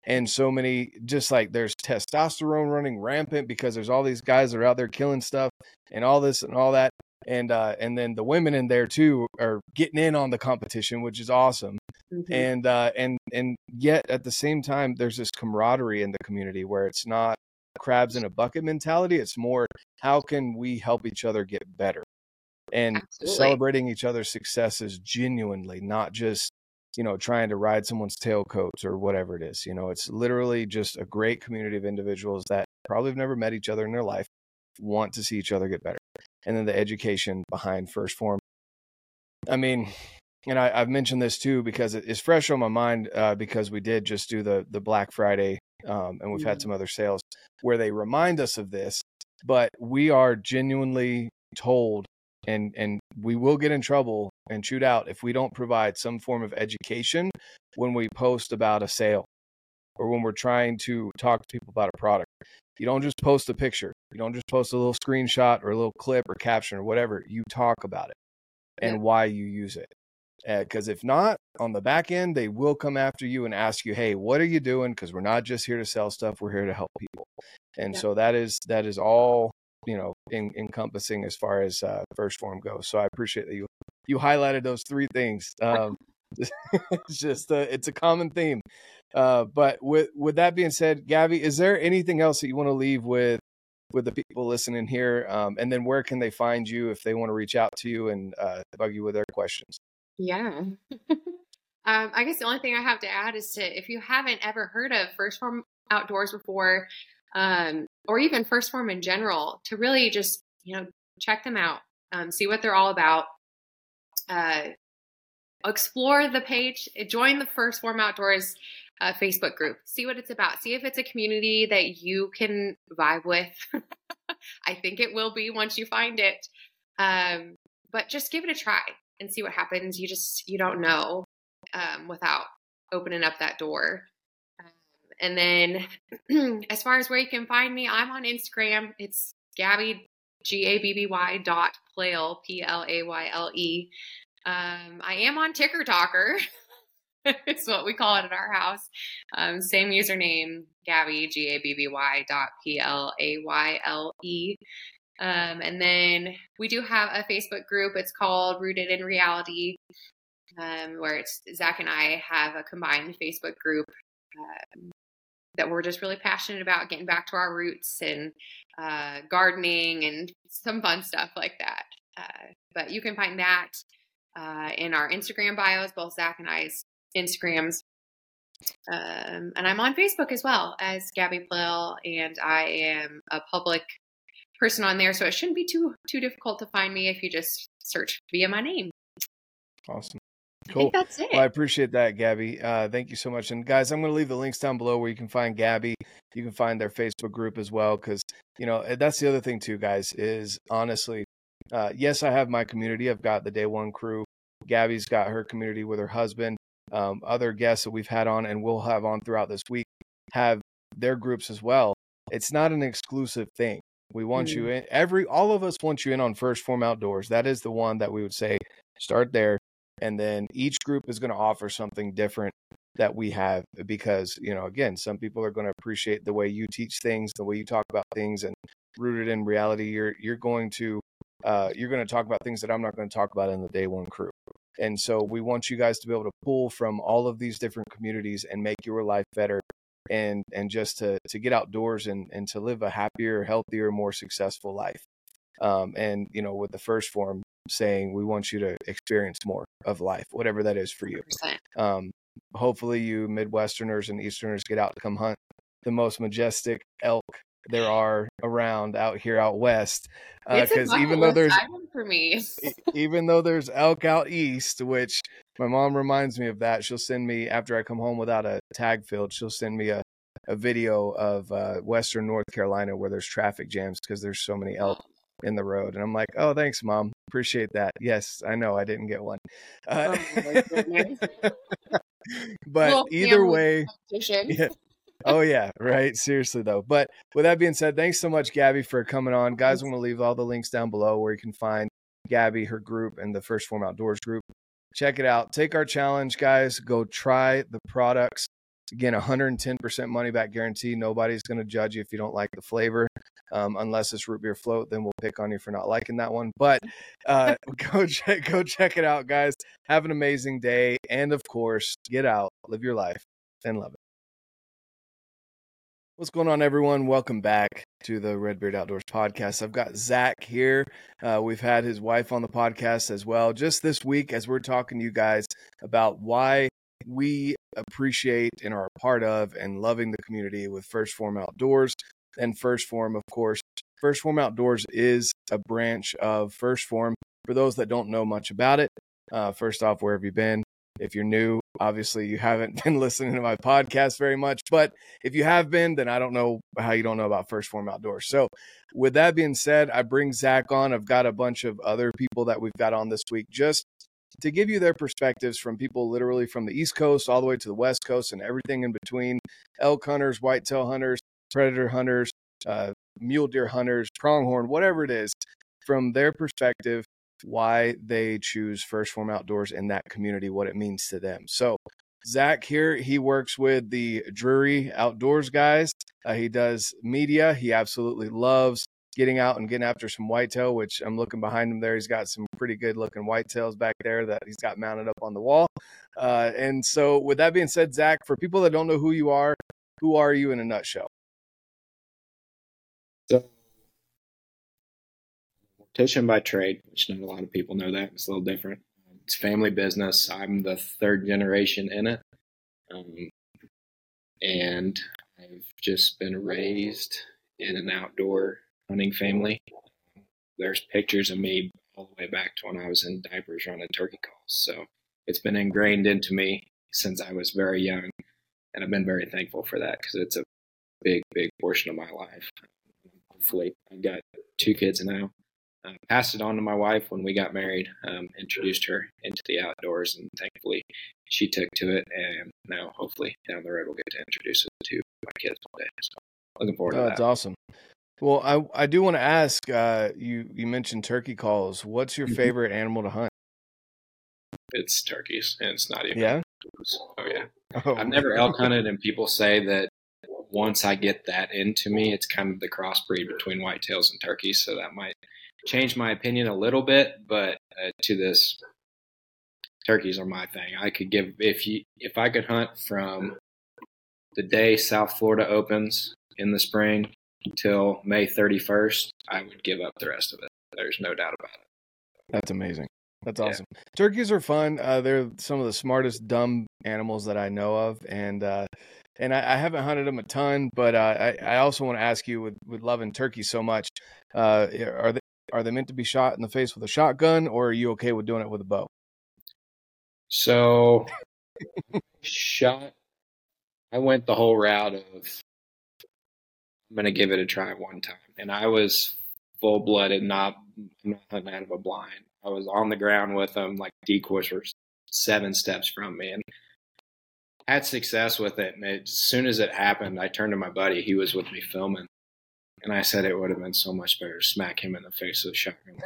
and so many, just like there's testosterone running rampant because there's all these guys that are out there killing stuff and all this and all that. And, uh, and then the women in there too are getting in on the competition, which is awesome. Mm-hmm. And, uh, and, and yet at the same time, there's this camaraderie in the community where it's not crabs in a bucket mentality. It's more, how can we help each other get better? And Absolutely. Celebrating each other's successes genuinely, not just, you know, trying to ride someone's tailcoats or whatever it is. You know, it's literally just a great community of individuals that probably have never met each other in their life, want to see each other get better. And then the education behind first form. I mean, and I, I've mentioned this too, because it is fresh on my mind, uh, because we did just do the, the Black Friday um, and we've mm-hmm. had some other sales where they remind us of this, but we are genuinely told and, and we will get in trouble and shoot out if we don't provide some form of education when we post about a sale or when we're trying to talk to people about a product. You don't just post a picture. You don't just post a little screenshot or a little clip or caption or whatever. You talk about it and yeah. why you use it. Because uh, if not, on the back end, they will come after you and ask you, hey, what are you doing? Because we're not just here to sell stuff. We're here to help people. And yeah. so that is that is all, you know, in, encompassing as far as uh, first form goes. So I appreciate that you you highlighted those three things. Um, it's just a, it's a common theme. Uh, but with, with that being said, Gabby, is there anything else that you want to leave with, with the people listening here? Um, and then where can they find you if they want to reach out to you and, uh, bug you with their questions? Yeah. um, I guess the only thing I have to add is to, if you haven't ever heard of First Phorm Outdoors before, um, or even First Phorm in general, to really just, you know, check them out, um, see what they're all about. Uh, explore the page, join the First Phorm Outdoors uh, Facebook group, see what it's about, see if it's a community that you can vibe with. I think it will be once you find it. Um, but just give it a try and see what happens. You just, you don't know um, without opening up that door. Um, and then as far as where you can find me, I'm on Instagram. It's Gabby, G A B B Y dot Playle, P L A Y L E. Um, I am on Ticker Talker. It's what we call it at our house. Um, same username, Gabby, G A B B Y dot P L A Y L E. Um, and then we do have a Facebook group. It's called Rooted in Reality, um, where it's Zach and I have a combined Facebook group um, that we're just really passionate about getting back to our roots and uh, gardening and some fun stuff like that. Uh, but you can find that Uh, in our Instagram bios, both Zach and I's Instagrams. Um, and I'm on Facebook as well as Gabby Playle, and I am a public person on there. So it shouldn't be too, too difficult to find me if you just search via my name. Awesome. Cool. I think that's it. Well, I appreciate that, Gabby. Uh, thank you so much. And guys, I'm going to leave the links down below where you can find Gabby. You can find their Facebook group as well. Cause you know, that's the other thing too, guys, is honestly, Uh, yes, I have my community. I've got the Day One crew. Gabby's got her community with her husband. Um, other guests that we've had on and will have on throughout this week have their groups as well. It's not an exclusive thing. We want mm-hmm. you in. Every, all of us want you in on First Phorm Outdoors. That is the one that we would say start there. And then each group is going to offer something different that we have because, you know, again, some people are going to appreciate the way you teach things, the way you talk about things, and Rooted in Reality. You're, you're going to uh, you're going to talk about things that I'm not going to talk about in the day one crew. And so we want you guys to be able to pull from all of these different communities and make your life better, and and just to to get outdoors and, and to live a happier, healthier, more successful life. Um, and, you know, with the first form saying, we want you to experience more of life, whatever that is for you. Um, hopefully you Midwesterners and Easterners get out to come hunt the most majestic elk there are around out here out west, because uh, even though there's for me even though there's elk out east, which my mom reminds me of that. She'll send me, after I come home without a tag field, she'll send me a, a video of uh, western North Carolina where there's traffic jams because there's so many elk in the road. And I'm like, oh, thanks, Mom, appreciate that. Yes, I know I didn't get one. Uh, oh, but well, either way, yeah. Oh, yeah. Right. Seriously, though. But with that being said, thanks so much, Gabby, for coming on. Guys, I'm going to leave all the links down below where you can find Gabby, her group, and the First Phorm Outdoors group. Check it out. Take our challenge, guys. Go try the products. Again, one hundred ten percent money back guarantee. Nobody's going to judge you if you don't like the flavor, um, unless it's root beer float. Then we'll pick on you for not liking that one. But uh, go check, go check it out, guys. Have an amazing day. And of course, get out, live your life, and love it. What's going on, everyone? Welcome back to the Red Beard Outdoors podcast. I've got Zach here. Uh, we've had his wife on the podcast as well just this week as we're talking to you guys about why we appreciate and are a part of and loving the community with First Phorm Outdoors and First Phorm, of course. First Phorm Outdoors is a branch of First Phorm. For those that don't know much about it, uh, first off, where have you been? If you're new, obviously you haven't been listening to my podcast very much, but if you have been, then I don't know how you don't know about First Phorm Outdoors. So with that being said, I bring Zach on. I've got a bunch of other people that we've got on this week just to give you their perspectives from people literally from the East Coast all the way to the West Coast and everything in between: elk hunters, whitetail hunters, predator hunters, uh, mule deer hunters, pronghorn, whatever it is, from their perspective, why they choose First Phorm Outdoors in that community, what it means to them. So Zach here, he works with the Drury Outdoors guys. Uh, he does media. He absolutely loves getting out and getting after some whitetail, which I'm looking behind him there. He's got some pretty good looking whitetails back there that he's got mounted up on the wall. Uh, and so with that being said, Zach, for people that don't know who you are, who are you in a nutshell? Mortician by trade, which not a lot of people know that. It's a little different. It's family business. I'm the third generation in it. Um, and I've just been raised in an outdoor hunting family. There's pictures of me all the way back to when I was in diapers running turkey calls. So it's been ingrained into me since I was very young. And I've been very thankful for that because it's a big, big portion of my life. Hopefully, I've got two kids now. Uh, passed it on to my wife when we got married, um, introduced her into the outdoors, and thankfully she took to it. And now, hopefully, down the road, we'll get to introduce it to my kids one day. So, looking forward oh, to that. That's awesome. Well, I I do want to ask, uh, you, you mentioned turkey calls. What's your favorite animal to hunt? It's turkeys, and it's not even. Yeah? Oh, yeah. Oh. I've never elk hunted, and people say that once I get that into me, it's kind of the crossbreed between whitetails and turkeys, so that might change my opinion a little bit, but uh, to this, turkeys are my thing. I could give, if you, if I could hunt from the day South Florida opens in the spring till May thirty-first, I would give up the rest of it. There's no doubt about it. That's amazing. That's awesome. Yeah. Turkeys are fun. Uh, they're some of the smartest, dumb animals that I know of. And, uh, And I, I haven't hunted them a ton, but uh, I, I also want to ask you, with, with loving turkey so much, uh, are they are they meant to be shot in the face with a shotgun, or are you okay with doing it with a bow? So, shot. I went the whole route of I'm going to give it a try one time, and I was full blooded, not not hunting out of a blind. I was on the ground with them, like decoys were seven steps from me, and had success with it. And it, as soon as it happened, I turned to my buddy. He was with me filming, and I said it would have been so much better to smack him in the face with a shotgun.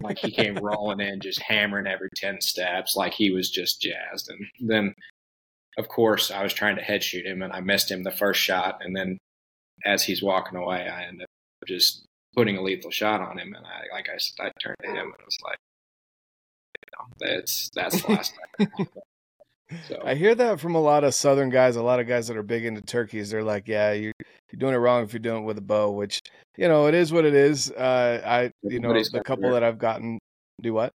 Like he came rolling in, just hammering every ten steps, like he was just jazzed. And then, of course, I was trying to head shoot him, and I missed him the first shot. And then, as he's walking away, I ended up just putting a lethal shot on him. And I, like I said, I turned to him and was like, you know, that's, that's the last time. So. I hear that from a lot of Southern guys, a lot of guys that are big into turkeys. They're like, yeah, you're, you're doing it wrong if you're doing it with a bow, which, you know, it is what it is. Uh, I, you know, the couple that I've gotten do what?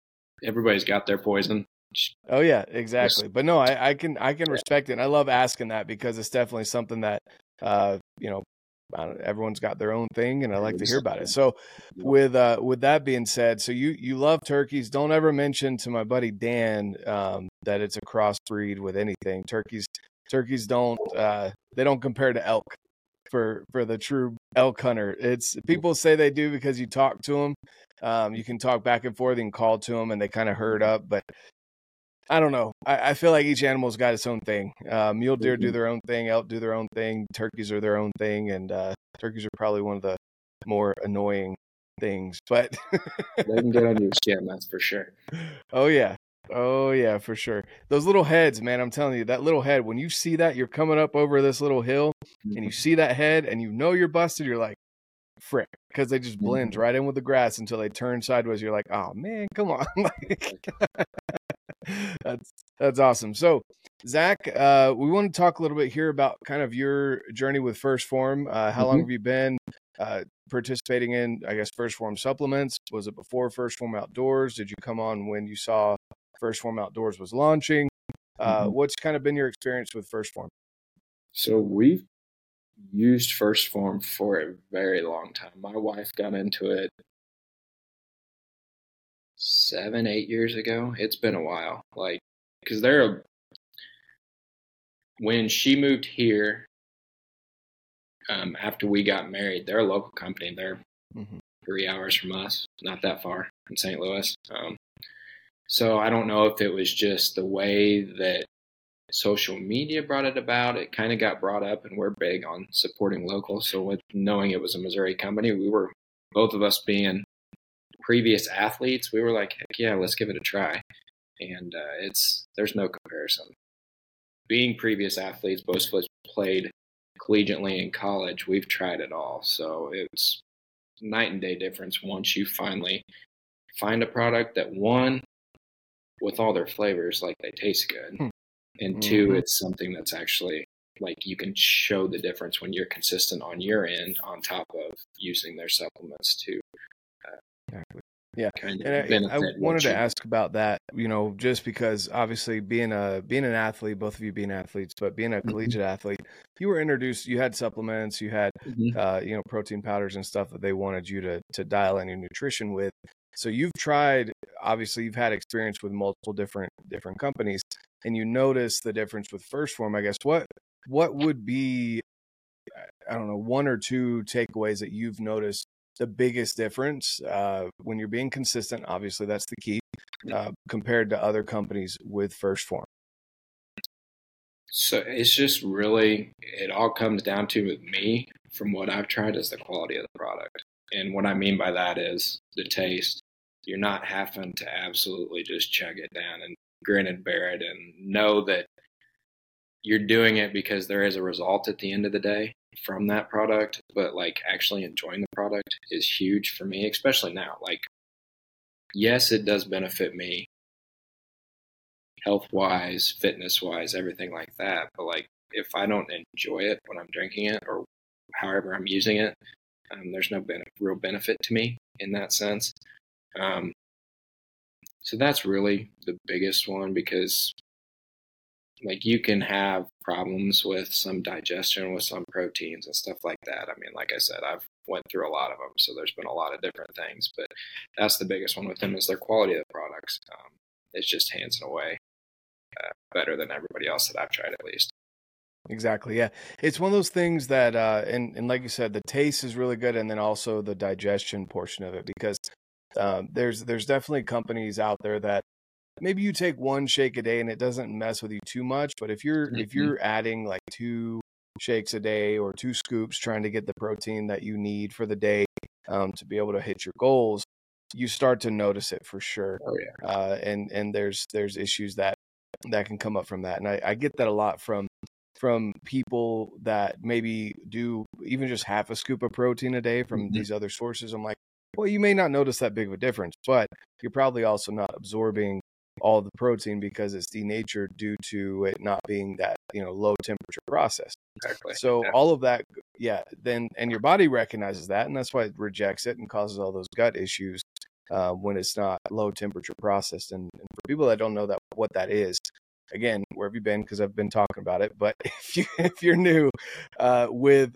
Everybody's got their poison. Oh yeah, exactly. But no, I, I can, I can respect it. And I love asking that because it's definitely something that, uh, you know, I don't, everyone's got their own thing, and I like to hear about it. So with, uh, with that being said, so you, you love turkeys. Don't ever mention to my buddy Dan, um, that it's a crossbreed with anything. Turkeys, turkeys don't, uh, they don't compare to elk for, for the true elk hunter. It's people say they do because you talk to them. Um, you can talk back and forth and call to them and they kind of herd up, but I don't know. I, I feel like each animal's got its own thing. Uh, mule deer do their own thing. Elk do their own thing. Turkeys are their own thing. And uh, turkeys are probably one of the more annoying things. But they can get on your skin, that's for sure. Oh, yeah. Oh, yeah, for sure. Those little heads, man, I'm telling you, that little head, when you see that, you're coming up over this little hill, mm-hmm. and you see that head, and you know you're busted, you're like, frick, because they just blend mm-hmm. right in with the grass until they turn sideways. You're like, oh, man, come on. Like, That's that's awesome. So, Zach, uh, we want to talk a little bit here about kind of your journey with first Phorm. Uh, how mm-hmm. long have you been uh, participating in, I guess, first Phorm supplements? Was it before first Phorm Outdoors? Did you come on when you saw first Phorm Outdoors was launching? Uh, mm-hmm. What's kind of been your experience with first Phorm? So we've used first Phorm for a very long time. My wife got into it seven, eight years ago. It's been a while. Like, because they're a, when she moved here, um, after we got married, they're a local company. They're mm-hmm. three hours from us, not that far in Saint Louis. Um, so I don't know if it was just the way that social media brought it about. It kind of got brought up, and we're big on supporting local. So with knowing it was a Missouri company, we were, both of us being previous athletes, we were like, heck yeah, let's give it a try. And uh, it's there's no comparison. Being previous athletes, both of us played collegiately in college, we've tried it all. So it's night and day difference once you finally find a product that, one, with all their flavors, like they taste good. Hmm. And two, mm-hmm. it's something that's actually like you can show the difference when you're consistent on your end on top of using their supplements too. Yeah. Kind of and I, I wanted to ask about that, you know, just because obviously being a, being an athlete, both of you being athletes, but being a mm-hmm. collegiate athlete, you were introduced, you had supplements, you had, mm-hmm. uh, you know, protein powders and stuff that they wanted you to, to dial in your nutrition with. So you've tried, obviously you've had experience with multiple different, different companies, and you notice the difference with first Phorm. I guess what, what would be, I don't know, one or two takeaways that you've noticed the biggest difference uh, when you're being consistent, obviously that's the key, uh, compared to other companies with first Phorm? So it's just really, it all comes down to with me, from what I've tried, is the quality of the product. And what I mean by that is the taste. You're not having to absolutely just chug it down and grin and bear it and know that you're doing it because there is a result at the end of the day from that product, but like actually enjoying the product is huge for me, especially now. Like, yes, it does benefit me health wise, fitness wise, everything like that. But like, if I don't enjoy it when I'm drinking it or however I'm using it, um, there's no ben- real benefit to me in that sense. Um, so that's really the biggest one, because like you can have problems with some digestion, with some proteins and stuff like that. I mean, like I said, I've went through a lot of them, so there's been a lot of different things, but that's the biggest one with them is their quality of the products. Um, it's just hands and away uh, better than everybody else that I've tried, at least. Exactly. Yeah. It's one of those things that, uh, and, and like you said, the taste is really good. And then also the digestion portion of it, because uh, there's, there's definitely companies out there that, maybe you take one shake a day and it doesn't mess with you too much, but if you're mm-hmm. if you're adding like two shakes a day or two scoops trying to get the protein that you need for the day um, to be able to hit your goals, you start to notice it for sure. Oh, yeah. uh, and and there's there's issues that that can come up from that, and I, I get that a lot from from people that maybe do even just half a scoop of protein a day from mm-hmm. these other sources, I'm like, well, you may not notice that big of a difference, but you're probably also not absorbing all the protein because it's denatured due to it not being that, you know, low temperature process. Exactly. So exactly. all of that, yeah, then, and your body recognizes that, and that's why it rejects it and causes all those gut issues uh, when it's not low temperature processed. And, and for people that don't know that what that is, again, where have you been? Because I've been talking about it. But if you if you're new, uh, with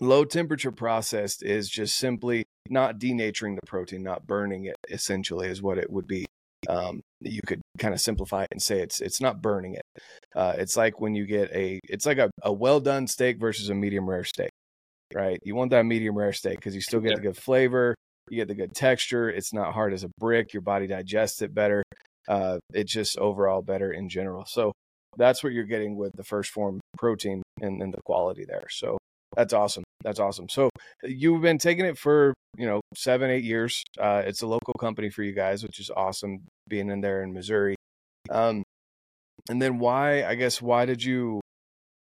low temperature processed is just simply not denaturing the protein, not burning it. Essentially, is what it would be. Um, you could kind of simplify it and say it's it's not burning it. Uh, it's like when you get a it's like a, a well done steak versus a medium rare steak, right? You want that medium rare steak because you still get yeah. the good flavor, you get the good texture. It's not hard as a brick. Your body digests it better. Uh, it's just overall better in general. So that's what you're getting with the first form protein and, and the quality there. So that's awesome. That's awesome. So you've been taking it for, you know, seven, eight years. Uh, it's a local company for you guys, which is awesome being in there in Missouri. Um, and then why, I guess, why did you,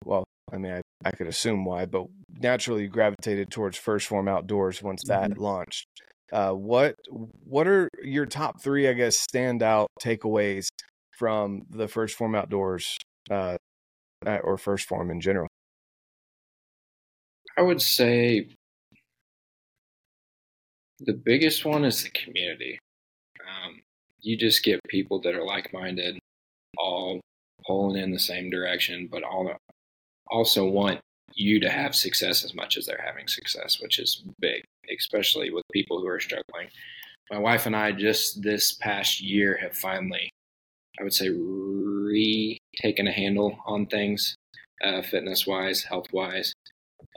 well, I mean, I, I could assume why, but naturally you gravitated towards First Phorm Outdoors once that mm-hmm. launched. Uh, what what are your top three, I guess, standout takeaways from the First Phorm Outdoors uh, or First Phorm in general? I would say the biggest one is the community. Um, you just get people that are like-minded, all pulling in the same direction, but all also want you to have success as much as they're having success, which is big, especially with people who are struggling. My wife and I just this past year have finally, I would say, re-taken a handle on things, uh, fitness-wise, health-wise.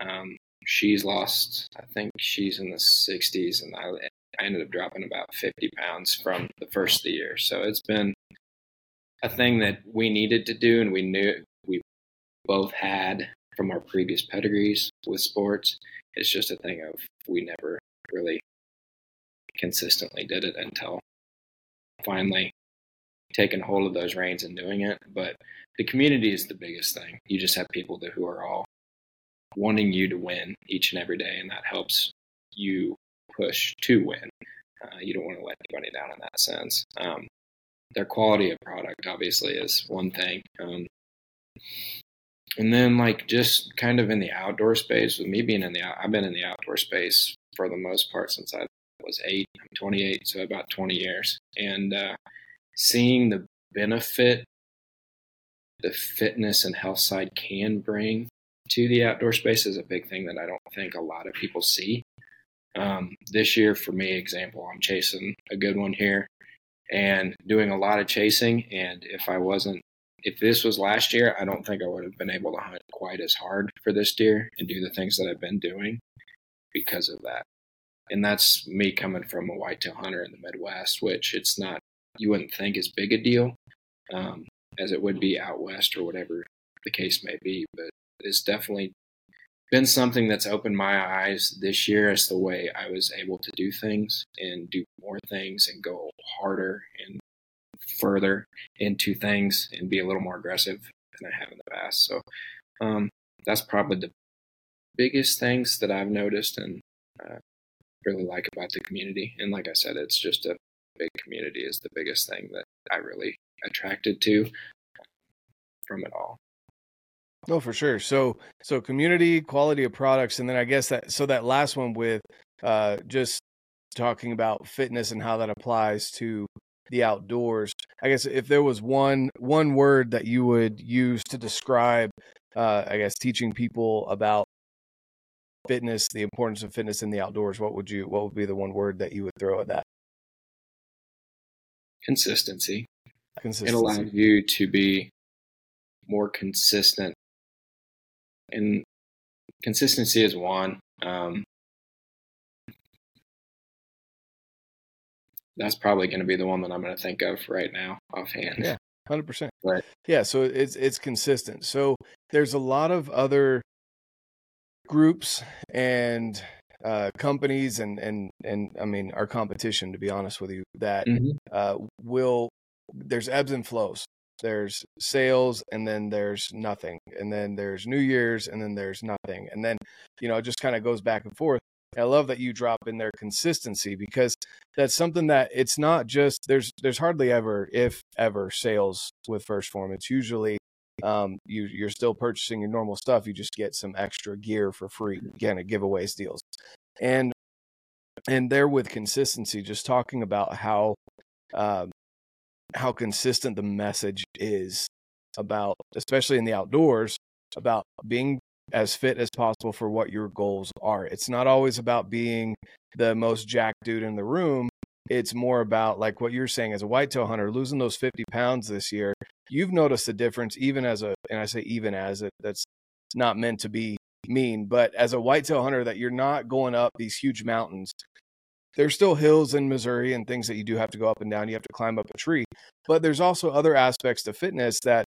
Um, she's lost, I think she's in the sixties, and I, I ended up dropping about fifty pounds from the first of the year. So it's been a thing that we needed to do, and we knew we both had from our previous pedigrees with sports. It's just a thing of we never really consistently did it until finally taking hold of those reins and doing it. But the community is the biggest thing. You just have people that, who are all wanting you to win each and every day, and that helps you push to win. Uh, you don't want to let anybody down in that sense. Um, their quality of product, obviously, is one thing. Um, And then, like, just kind of in the outdoor space, with me being in the, I've been in the outdoor space for the most part since I was eight. I'm twenty-eight, so about twenty years. And uh, seeing the benefit the fitness and health side can bring to the outdoor space is a big thing that I don't think a lot of people see. Um, this year, for me, example, I'm chasing a good one here and doing a lot of chasing. And if I wasn't, If this was last year, I don't think I would have been able to hunt quite as hard for this deer and do the things that I've been doing because of that. And that's me coming from a whitetail hunter in the Midwest, which it's not, you wouldn't think as big a deal um, as it would be out west or whatever the case may be. But it's definitely been something that's opened my eyes this year as the way I was able to do things and do more things and go harder and further into things and be a little more aggressive than I have in the past. So um, that's probably the biggest things that I've noticed and uh, really like about the community. And like I said, it's just a big community is the biggest thing that I really attracted to from it all. No, for sure. So, so community, quality of products. And then I guess that, so that last one with uh, just talking about fitness and how that applies to the outdoors. I guess if there was one one word that you would use to describe, uh, I guess, teaching people about fitness, the importance of fitness in the outdoors, what would you? What would be the one word that you would throw at that? Consistency. Consistency. It allows you to be more consistent, and consistency is one. Um, That's probably going to be the one that I'm going to think of right now offhand. Yeah, one hundred percent. Right. Yeah, so it's it's consistent. So there's a lot of other groups and uh, companies and, and, and, I mean, our competition, to be honest with you, that mm-hmm. uh, will, there's ebbs and flows. there's sales, and then there's nothing, and then there's New Year's, and then there's nothing. And then, you know, it just kind of goes back and forth. I love that you drop in their consistency, because that's something that it's not just, there's, there's hardly ever, if ever, sales with first Phorm. It's usually, um, you, you're still purchasing your normal stuff. You just get some extra gear for free, again, at giveaways, deals. And, and there with consistency, just talking about how, um, how consistent the message is about, especially in the outdoors, about being as fit as possible for what your goals are. It's not always about being the most jacked dude in the room. It's more about, like what you're saying, as a whitetail hunter, losing those fifty pounds this year, you've noticed the difference, even as a, and I say even as a, that's not meant to be mean, but as a whitetail hunter, that you're not going up these huge mountains. There's still hills in Missouri and things that you do have to go up and down. You have to climb up a tree, but there's also other aspects to fitness that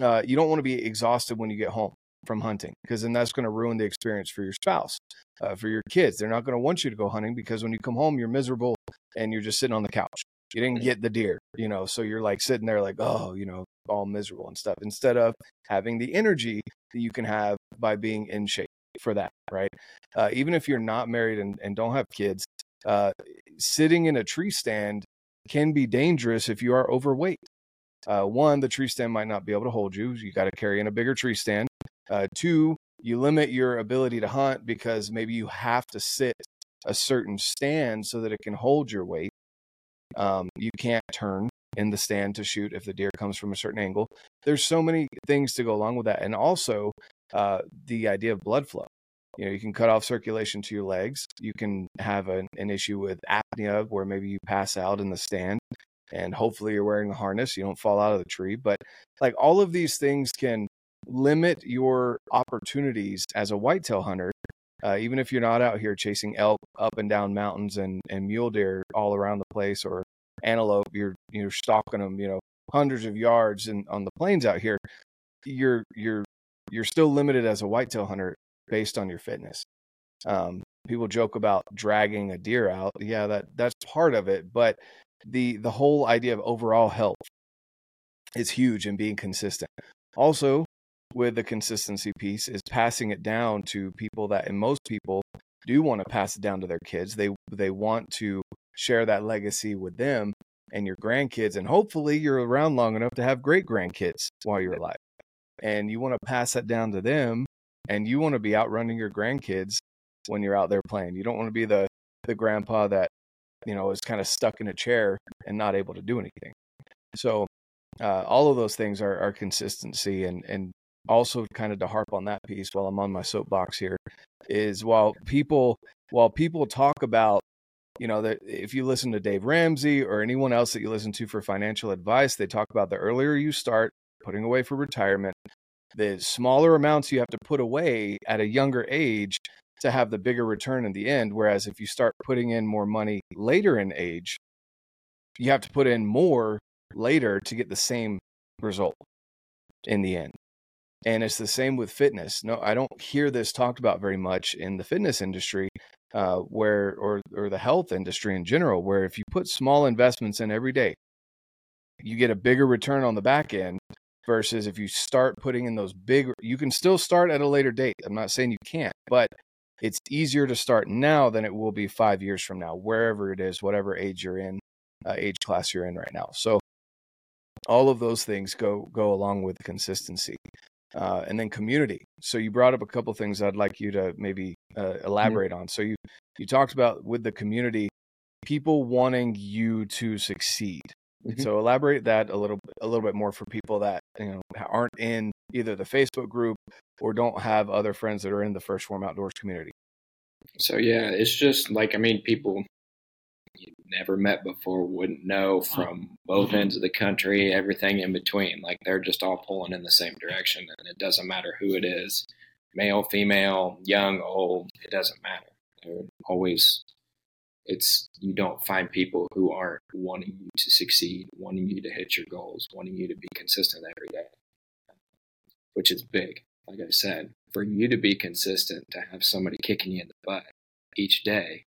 uh, you don't want to be exhausted when you get home from hunting, because then that's going to ruin the experience for your spouse, uh, for your kids. They're not going to want you to go hunting, because when you come home, you're miserable and you're just sitting on the couch. You didn't get the deer, you know, so you're like sitting there like, oh, you know, all miserable and stuff, instead of having the energy that you can have by being in shape for that, right? Uh, even if you're not married and, and don't have kids, uh sitting in a tree stand can be dangerous if you are overweight. Uh one, the tree stand might not be able to hold you. You got to carry in a bigger tree stand. Uh two, you limit your ability to hunt, because maybe you have to sit a certain stand so that it can hold your weight. Um you can't turn in the stand to shoot if the deer comes from a certain angle. There's so many things to go along with that. And also uh the idea of blood flow. You know, you can cut off circulation to your legs. You can have an, an issue with apnea, where maybe you pass out in the stand, and hopefully you're wearing a harness, you don't fall out of the tree. But like all of these things can limit your opportunities as a whitetail hunter, uh, even if you're not out here chasing elk up and down mountains and, and mule deer all around the place, or antelope, you're, you're stalking them, you know, hundreds of yards in, on the plains out here. You're, you're, you're still limited as a whitetail hunter based on your fitness. Um, people joke about dragging a deer out. Yeah, that that's part of it. But the, the whole idea of overall health is huge, and being consistent. Also, with the consistency piece is passing it down to people that, and most people do want to pass it down to their kids. They, they want to share that legacy with them and your grandkids. And hopefully you're around long enough to have great grandkids while you're alive. And you want to pass that down to them. And you want to be outrunning your grandkids when you're out there playing. You don't want to be the, the grandpa that, you know, is kind of stuck in a chair and not able to do anything. So uh, all of those things are, are consistency. And, and also kind of to harp on that piece while I'm on my soapbox here is, while people, while people talk about, you know, that if you listen to Dave Ramsey or anyone else that you listen to for financial advice, they talk about the earlier you start putting away for retirement, the smaller amounts you have to put away at a younger age to have the bigger return in the end. Whereas if you start putting in more money later in age, you have to put in more later to get the same result in the end. And it's the same with fitness. No, I don't hear this talked about very much in the fitness industry, uh, where, or, or the health industry in general, where if you put small investments in every day, you get a bigger return on the back end. Versus if you start putting in those big, you can still start at a later date. I'm not saying you can't, but it's easier to start now than it will be five years from now, wherever it is, whatever age you're in, uh, age class you're in right now. So all of those things go, go along with consistency, uh, and then community. So you brought up a couple of things I'd like you to maybe uh, elaborate mm-hmm. on. So you, you talked about with the community, people wanting you to succeed. Mm-hmm. So elaborate that a little, a little bit more for people that, you know, aren't in either the Facebook group or don't have other friends that are in the first Phorm Outdoors community. So, yeah, it's just like, I mean, people you've never met before wouldn't know from both ends of the country, everything in between, like they're just all pulling in the same direction, and it doesn't matter who it is, male, female, young, old, it doesn't matter. They're always It's you don't find people who aren't wanting you to succeed, wanting you to hit your goals, wanting you to be consistent every day, which is big. Like I said, for you to be consistent, to have somebody kicking you in the butt each day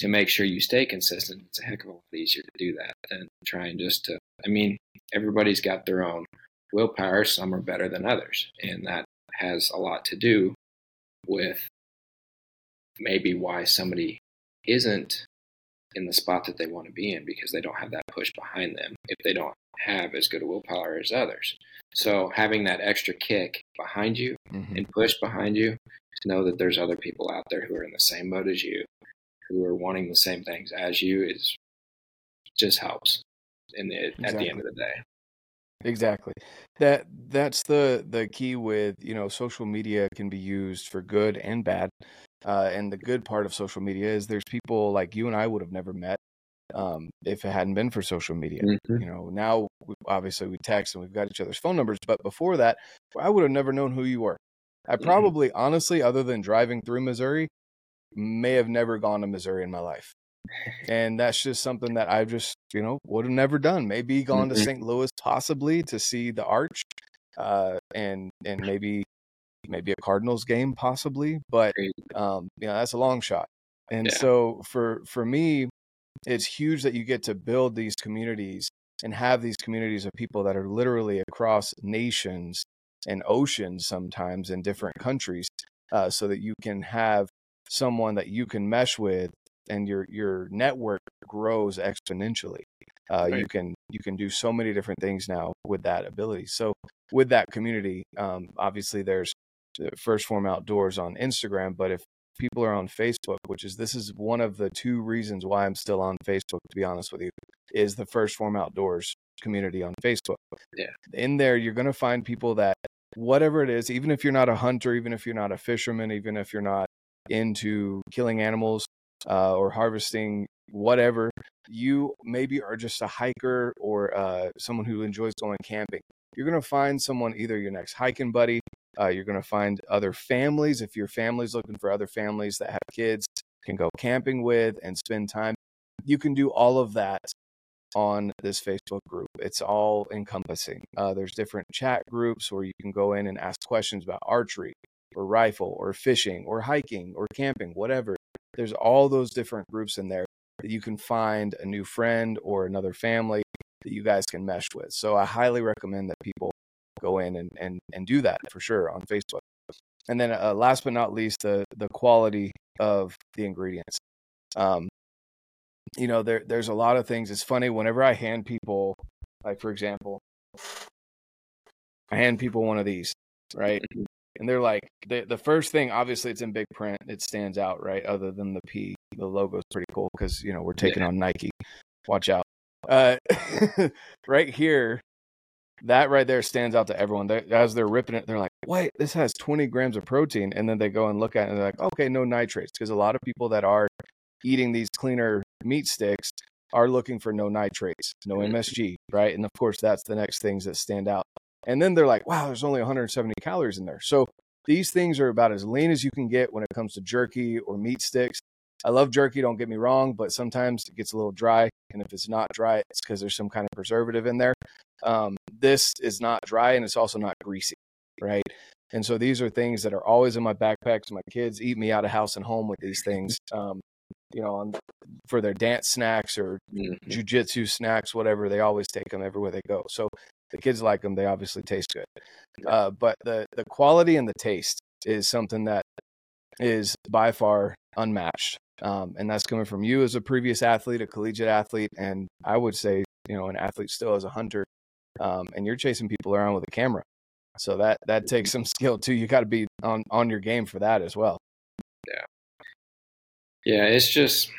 to make sure you stay consistent, it's a heck of a lot easier to do that than trying just to, I mean, everybody's got their own willpower. Some are better than others. And that has a lot to do with maybe why somebody isn't in the spot that they want to be in, because they don't have that push behind them if they don't have as good a willpower as others. So having that extra kick behind you mm-hmm. and push behind you, to know that there's other people out there who are in the same mode as you, who are wanting the same things as you, is just helps in the, exactly. at the end of the day. Exactly. That that's the, the key with, you know, social media can be used for good and bad. Uh, and the good part of social media is there's people like you and I would have never met um, if it hadn't been for social media. Mm-hmm. You know, now we, obviously we text and we've got each other's phone numbers, but before that, I would have never known who you were. I probably, mm-hmm. honestly, other than driving through Missouri, may have never gone to Missouri in my life. And that's just something that I just, you know, would have never done. Maybe gone mm-hmm. to Saint Louis, possibly to see the Arch, uh, and and maybe. maybe a Cardinals game possibly, but, um, you know, that's a long shot. And yeah. so for, for me, it's huge that you get to build these communities and have these communities of people that are literally across nations and oceans, sometimes in different countries, uh, so that you can have someone that you can mesh with and your, your network grows exponentially. Uh, right. You can you can do so many different things now with that ability. So with that community, um, obviously there's first Phorm Outdoors on Instagram, but if people are on Facebook, which is this is one of the two reasons why I'm still on Facebook, to be honest with you, is the first Phorm Outdoors community on Facebook. Yeah. In there, you're going to find people that whatever it is, even if you're not a hunter, even if you're not a fisherman, even if you're not into killing animals uh, or harvesting whatever, you maybe are just a hiker or uh, someone who enjoys going camping. You're going to find someone, either your next hiking buddy, uh, you're going to find other families. If your family's looking for other families that have kids, can go camping with and spend time. You can do all of that on this Facebook group. It's all encompassing. Uh, there's different chat groups where you can go in and ask questions about archery or rifle or fishing or hiking or camping, whatever. There's all those different groups in there that you can find a new friend or another family that you guys can mesh with. So I highly recommend that people go in and, and, and do that for sure on Facebook. And then uh, last but not least, the the quality of the ingredients. Um, you know, there there's a lot of things. It's funny, whenever I hand people, like for example, I hand people one of these, right? And they're like, the, the first thing, obviously it's in big print. It stands out, right? Other than the P, the logo is pretty cool because, you know, we're taking yeah. on Nike. Watch out. Uh, right here, that right there stands out to everyone. They, as they're ripping it, they're like, wait, this has twenty grams of protein. And then they go and look at it and they're like, okay, no nitrates. Because a lot of people that are eating these cleaner meat sticks are looking for no nitrates, no M S G, right? And of course, that's the next things that stand out. And then they're like, wow, there's only one hundred seventy calories in there. So these things are about as lean as you can get when it comes to jerky or meat sticks. I love jerky, don't get me wrong, but sometimes it gets a little dry. And if it's not dry, it's because there's some kind of preservative in there. Um, this is not dry and it's also not greasy, right? And so these are things that are always in my backpacks. My kids eat me out of house and home with these things, um, you know, on, for their dance snacks or mm-hmm. jujitsu snacks, whatever. They always take them everywhere they go. So the kids like them. They obviously taste good. Uh, but the, the quality and the taste is something that is by far unmatched. Um, and that's coming from you as a previous athlete, a collegiate athlete. And I would say, you know, an athlete still as a hunter, um, and you're chasing people around with a camera. So that, that takes some skill too. You got to be on, on your game for that as well. Yeah. Yeah. It's just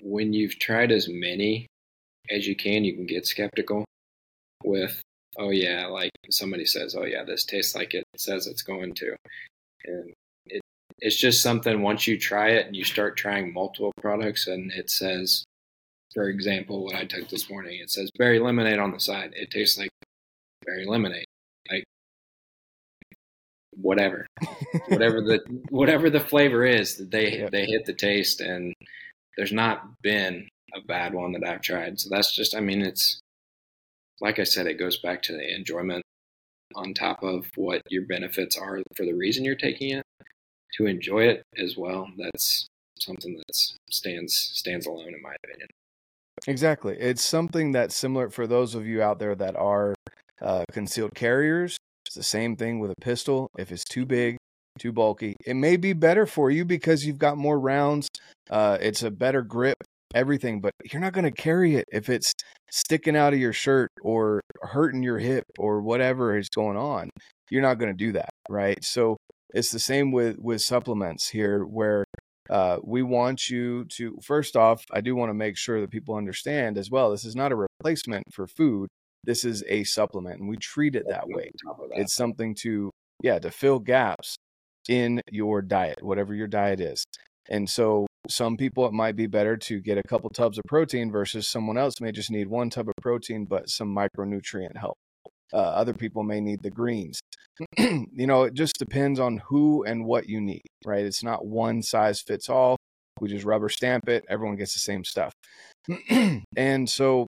when you've tried as many as you can, you can get skeptical with, oh yeah, like somebody says, oh yeah, this tastes like it says it's going to. And it's just something, once you try it and you start trying multiple products, and it says, for example, what I took this morning, it says berry lemonade on the side. It tastes like berry lemonade, like whatever, whatever the, whatever the flavor is, they, yeah. they hit the taste, and there's not been a bad one that I've tried. So that's just, I mean, it's like I said, it goes back to the enjoyment on top of what your benefits are for the reason you're taking it. To enjoy it as well. That's something that stands stands alone, in my opinion. Exactly. It's something that's similar for those of you out there that are uh, concealed carriers. It's the same thing with a pistol. If it's too big, too bulky, it may be better for you because you've got more rounds. Uh, it's a better grip, everything, but you're not going to carry it if it's sticking out of your shirt or hurting your hip or whatever is going on. You're not going to do that, right? So it's the same with, with supplements here, where uh, we want you to, first off, I do want to make sure that people understand as well, this is not a replacement for food. This is a supplement, and we treat it that way. It's something to, yeah, to fill gaps in your diet, whatever your diet is. And so some people, it might be better to get a couple tubs of protein versus someone else may just need one tub of protein, but some micronutrient help. Uh, other people may need the greens. You know, it just depends on who and what you need, right? It's not one size fits all. We just rubber stamp it. Everyone gets the same stuff. And so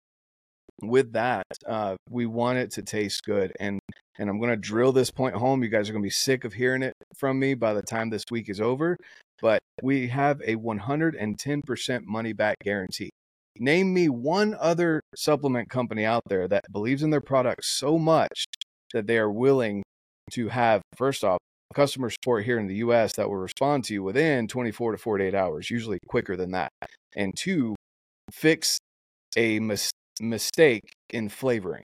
with that, uh, we want it to taste good. And, and I'm going to drill this point home. You guys are going to be sick of hearing it from me by the time this week is over. But we have a one hundred ten percent money back guarantee. Name me one other supplement company out there that believes in their product so much that they are willing to have, first off, customer support here in the U S that will respond to you within twenty-four to forty-eight hours, usually quicker than that. And two, fix a mis- mistake in flavoring.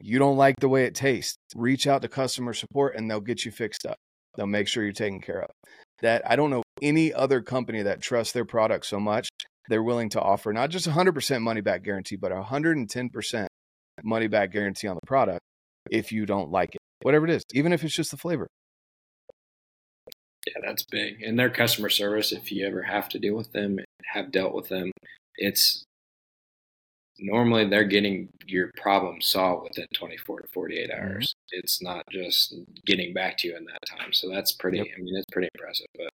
You don't like the way it tastes. Reach out to customer support and they'll get you fixed up. They'll make sure you're taken care of. That I don't know any other company that trusts their product so much. They're willing to offer not just one hundred percent money back guarantee, but one hundred ten percent money back guarantee on the product if you don't like it, whatever it is, even if it's just the flavor. Yeah, that's big. And their customer service, if you ever have to deal with them, have dealt with them, it's normally they're getting your problem solved within twenty-four to forty-eight hours. Mm-hmm. It's not just getting back to you in that time. So that's pretty, yep. I mean, that's pretty impressive. But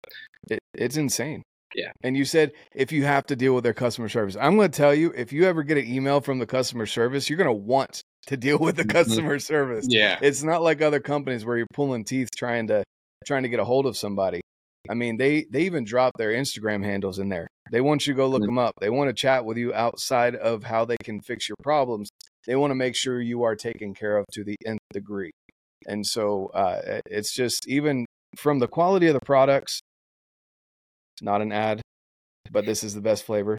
it, it's insane. Yeah. And you said if you have to deal with their customer service, I'm going to tell you, if you ever get an email from the customer service, you're going to want to deal with the customer service. Yeah. It's not like other companies where you're pulling teeth trying to trying to get a hold of somebody. I mean, they they even drop their Instagram handles in there. They want you to go look them up. They want to chat with you outside of how they can fix your problems. They want to make sure you are taken care of to the nth degree. And so uh, it's just, even from the quality of the products, not an ad, but this is the best flavor.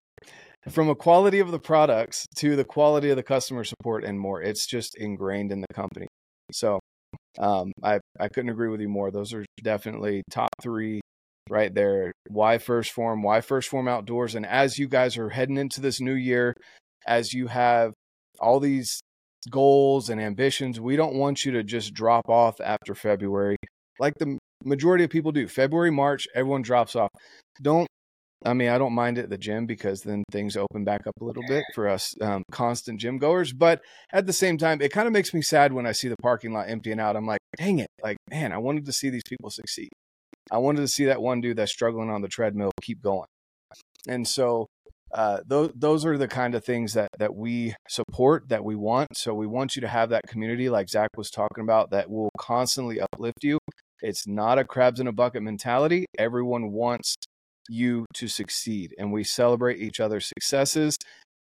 From a quality of the products to the quality of the customer support and more, it's just ingrained in the company. So um, I, I couldn't agree with you more. Those are definitely top three right there. Why first Phorm? Why first Phorm Outdoors? And as you guys are heading into this new year, as you have all these goals and ambitions, we don't want you to just drop off after February. Like the majority of people do. February, March, everyone drops off. Don't, I mean, I don't mind it at the gym because then things open back up a little bit for us um, constant gym goers. But at the same time, it kind of makes me sad when I see the parking lot emptying out. I'm like, dang it. Like, man, I wanted to see these people succeed. I wanted to see that one dude that's struggling on the treadmill keep going. And so uh, those, those are the kind of things that, that we support, that we want. So we want you to have that community like Zach was talking about that will constantly uplift you. It's not a crabs in a bucket mentality. Everyone wants you to succeed, and we celebrate each other's successes.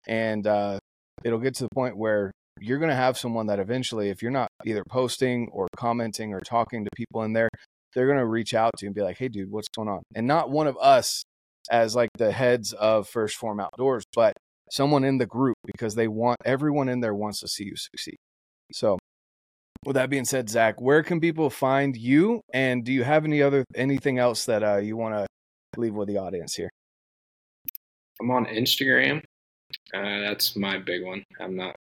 And uh, it'll get to the point where you're going to have someone that eventually, if you're not either posting or commenting or talking to people in there, they're going to reach out to you and be like, hey, dude, what's going on? And not one of us as like the heads of first Phorm Outdoors, but someone in the group, because they want, everyone in there wants to see you succeed. So with that being said, Zach, where can people find you? And do you have any other anything else that uh, you want to leave with the audience here? I'm on Instagram. Uh, that's my big one. I'm not,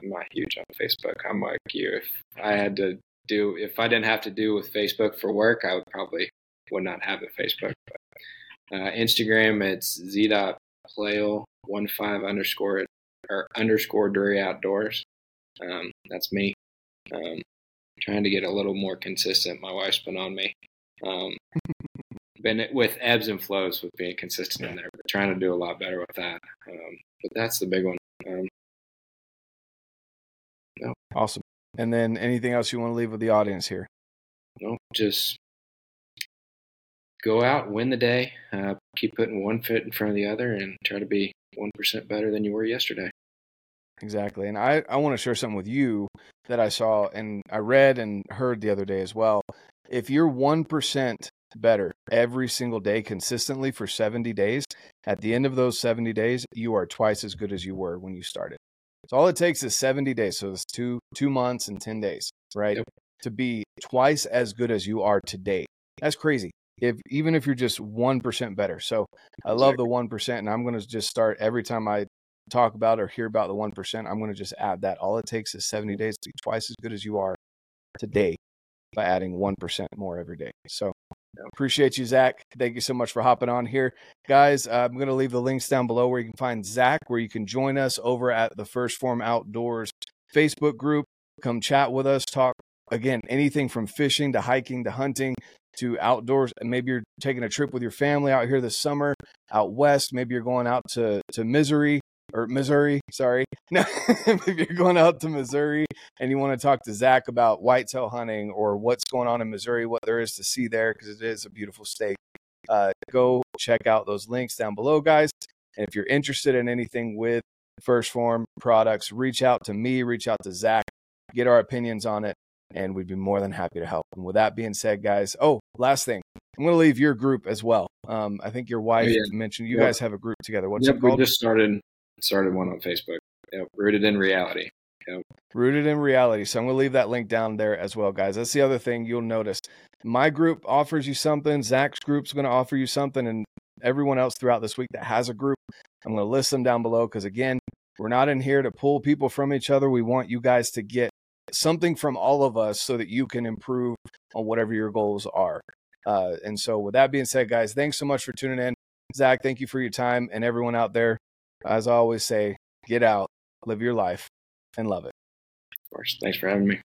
I'm not huge on Facebook. I'm like you. If I had to do, if I didn't have to do with Facebook for work, I would probably would not have a Facebook. But, uh, Instagram, it's z dot playle fifteen underscore or underscore Drury Outdoors. Um, that's me. Um, trying to get a little more consistent. My wife's been on me, um, been with ebbs and flows with being consistent in there, but trying to do a lot better with that. Um, but that's the big one. Um, no. Awesome. And then anything else you want to leave with the audience here? No, just go out, win the day, uh, keep putting one foot in front of the other, and try to be one percent better than you were yesterday. Exactly. And I, I want to share something with you that I saw and I read and heard the other day as well. If you're one percent better every single day consistently for seventy days, at the end of those seventy days, you are twice as good as you were when you started. So all it takes is seventy days. So it's two, two months and ten days, right? Yep. To be twice as good as you are today. That's crazy. If even if you're just one percent better. So I love the one percent, and I'm going to just start every time I talk about or hear about the one percent, I'm going to just add that. All it takes is seventy days to be twice as good as you are today by adding one percent more every day. So appreciate you, Zach. Thank you so much for hopping on here. Guys, I'm going to leave the links down below where you can find Zach, where you can join us over at the First Phorm Outdoors Facebook group. Come chat with us, talk again, anything from fishing to hiking to hunting to outdoors. And maybe you're taking a trip with your family out here this summer, out west. Maybe you're going out to, to Missouri. Or Missouri, sorry. No, if you're going out to Missouri and you want to talk to Zach about whitetail hunting or what's going on in Missouri, what there is to see there, because it is a beautiful state, uh, go check out those links down below, guys. And if you're interested in anything with First Phorm products, reach out to me, reach out to Zach, get our opinions on it, and we'd be more than happy to help. And with that being said, guys, oh, last thing. I'm going to leave your group as well. Um, I think your wife oh, yeah. mentioned you yep. guys have a group together. What's yep, it called? We just started. Started one on Facebook. Yep. Rooted in Reality. Yep. Rooted in Reality. So I'm going to leave that link down there as well, guys. That's the other thing you'll notice. My group offers you something. Zach's group's going to offer you something. And everyone else throughout this week that has a group, I'm going to list them down below. Because, again, we're not in here to pull people from each other. We want you guys to get something from all of us so that you can improve on whatever your goals are. Uh, and so with that being said, guys, thanks so much for tuning in. Zach, thank you for your time. And everyone out there, as I always say, get out, live your life, and love it. Of course. Thanks for having me.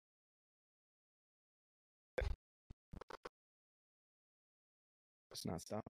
Let's not stop.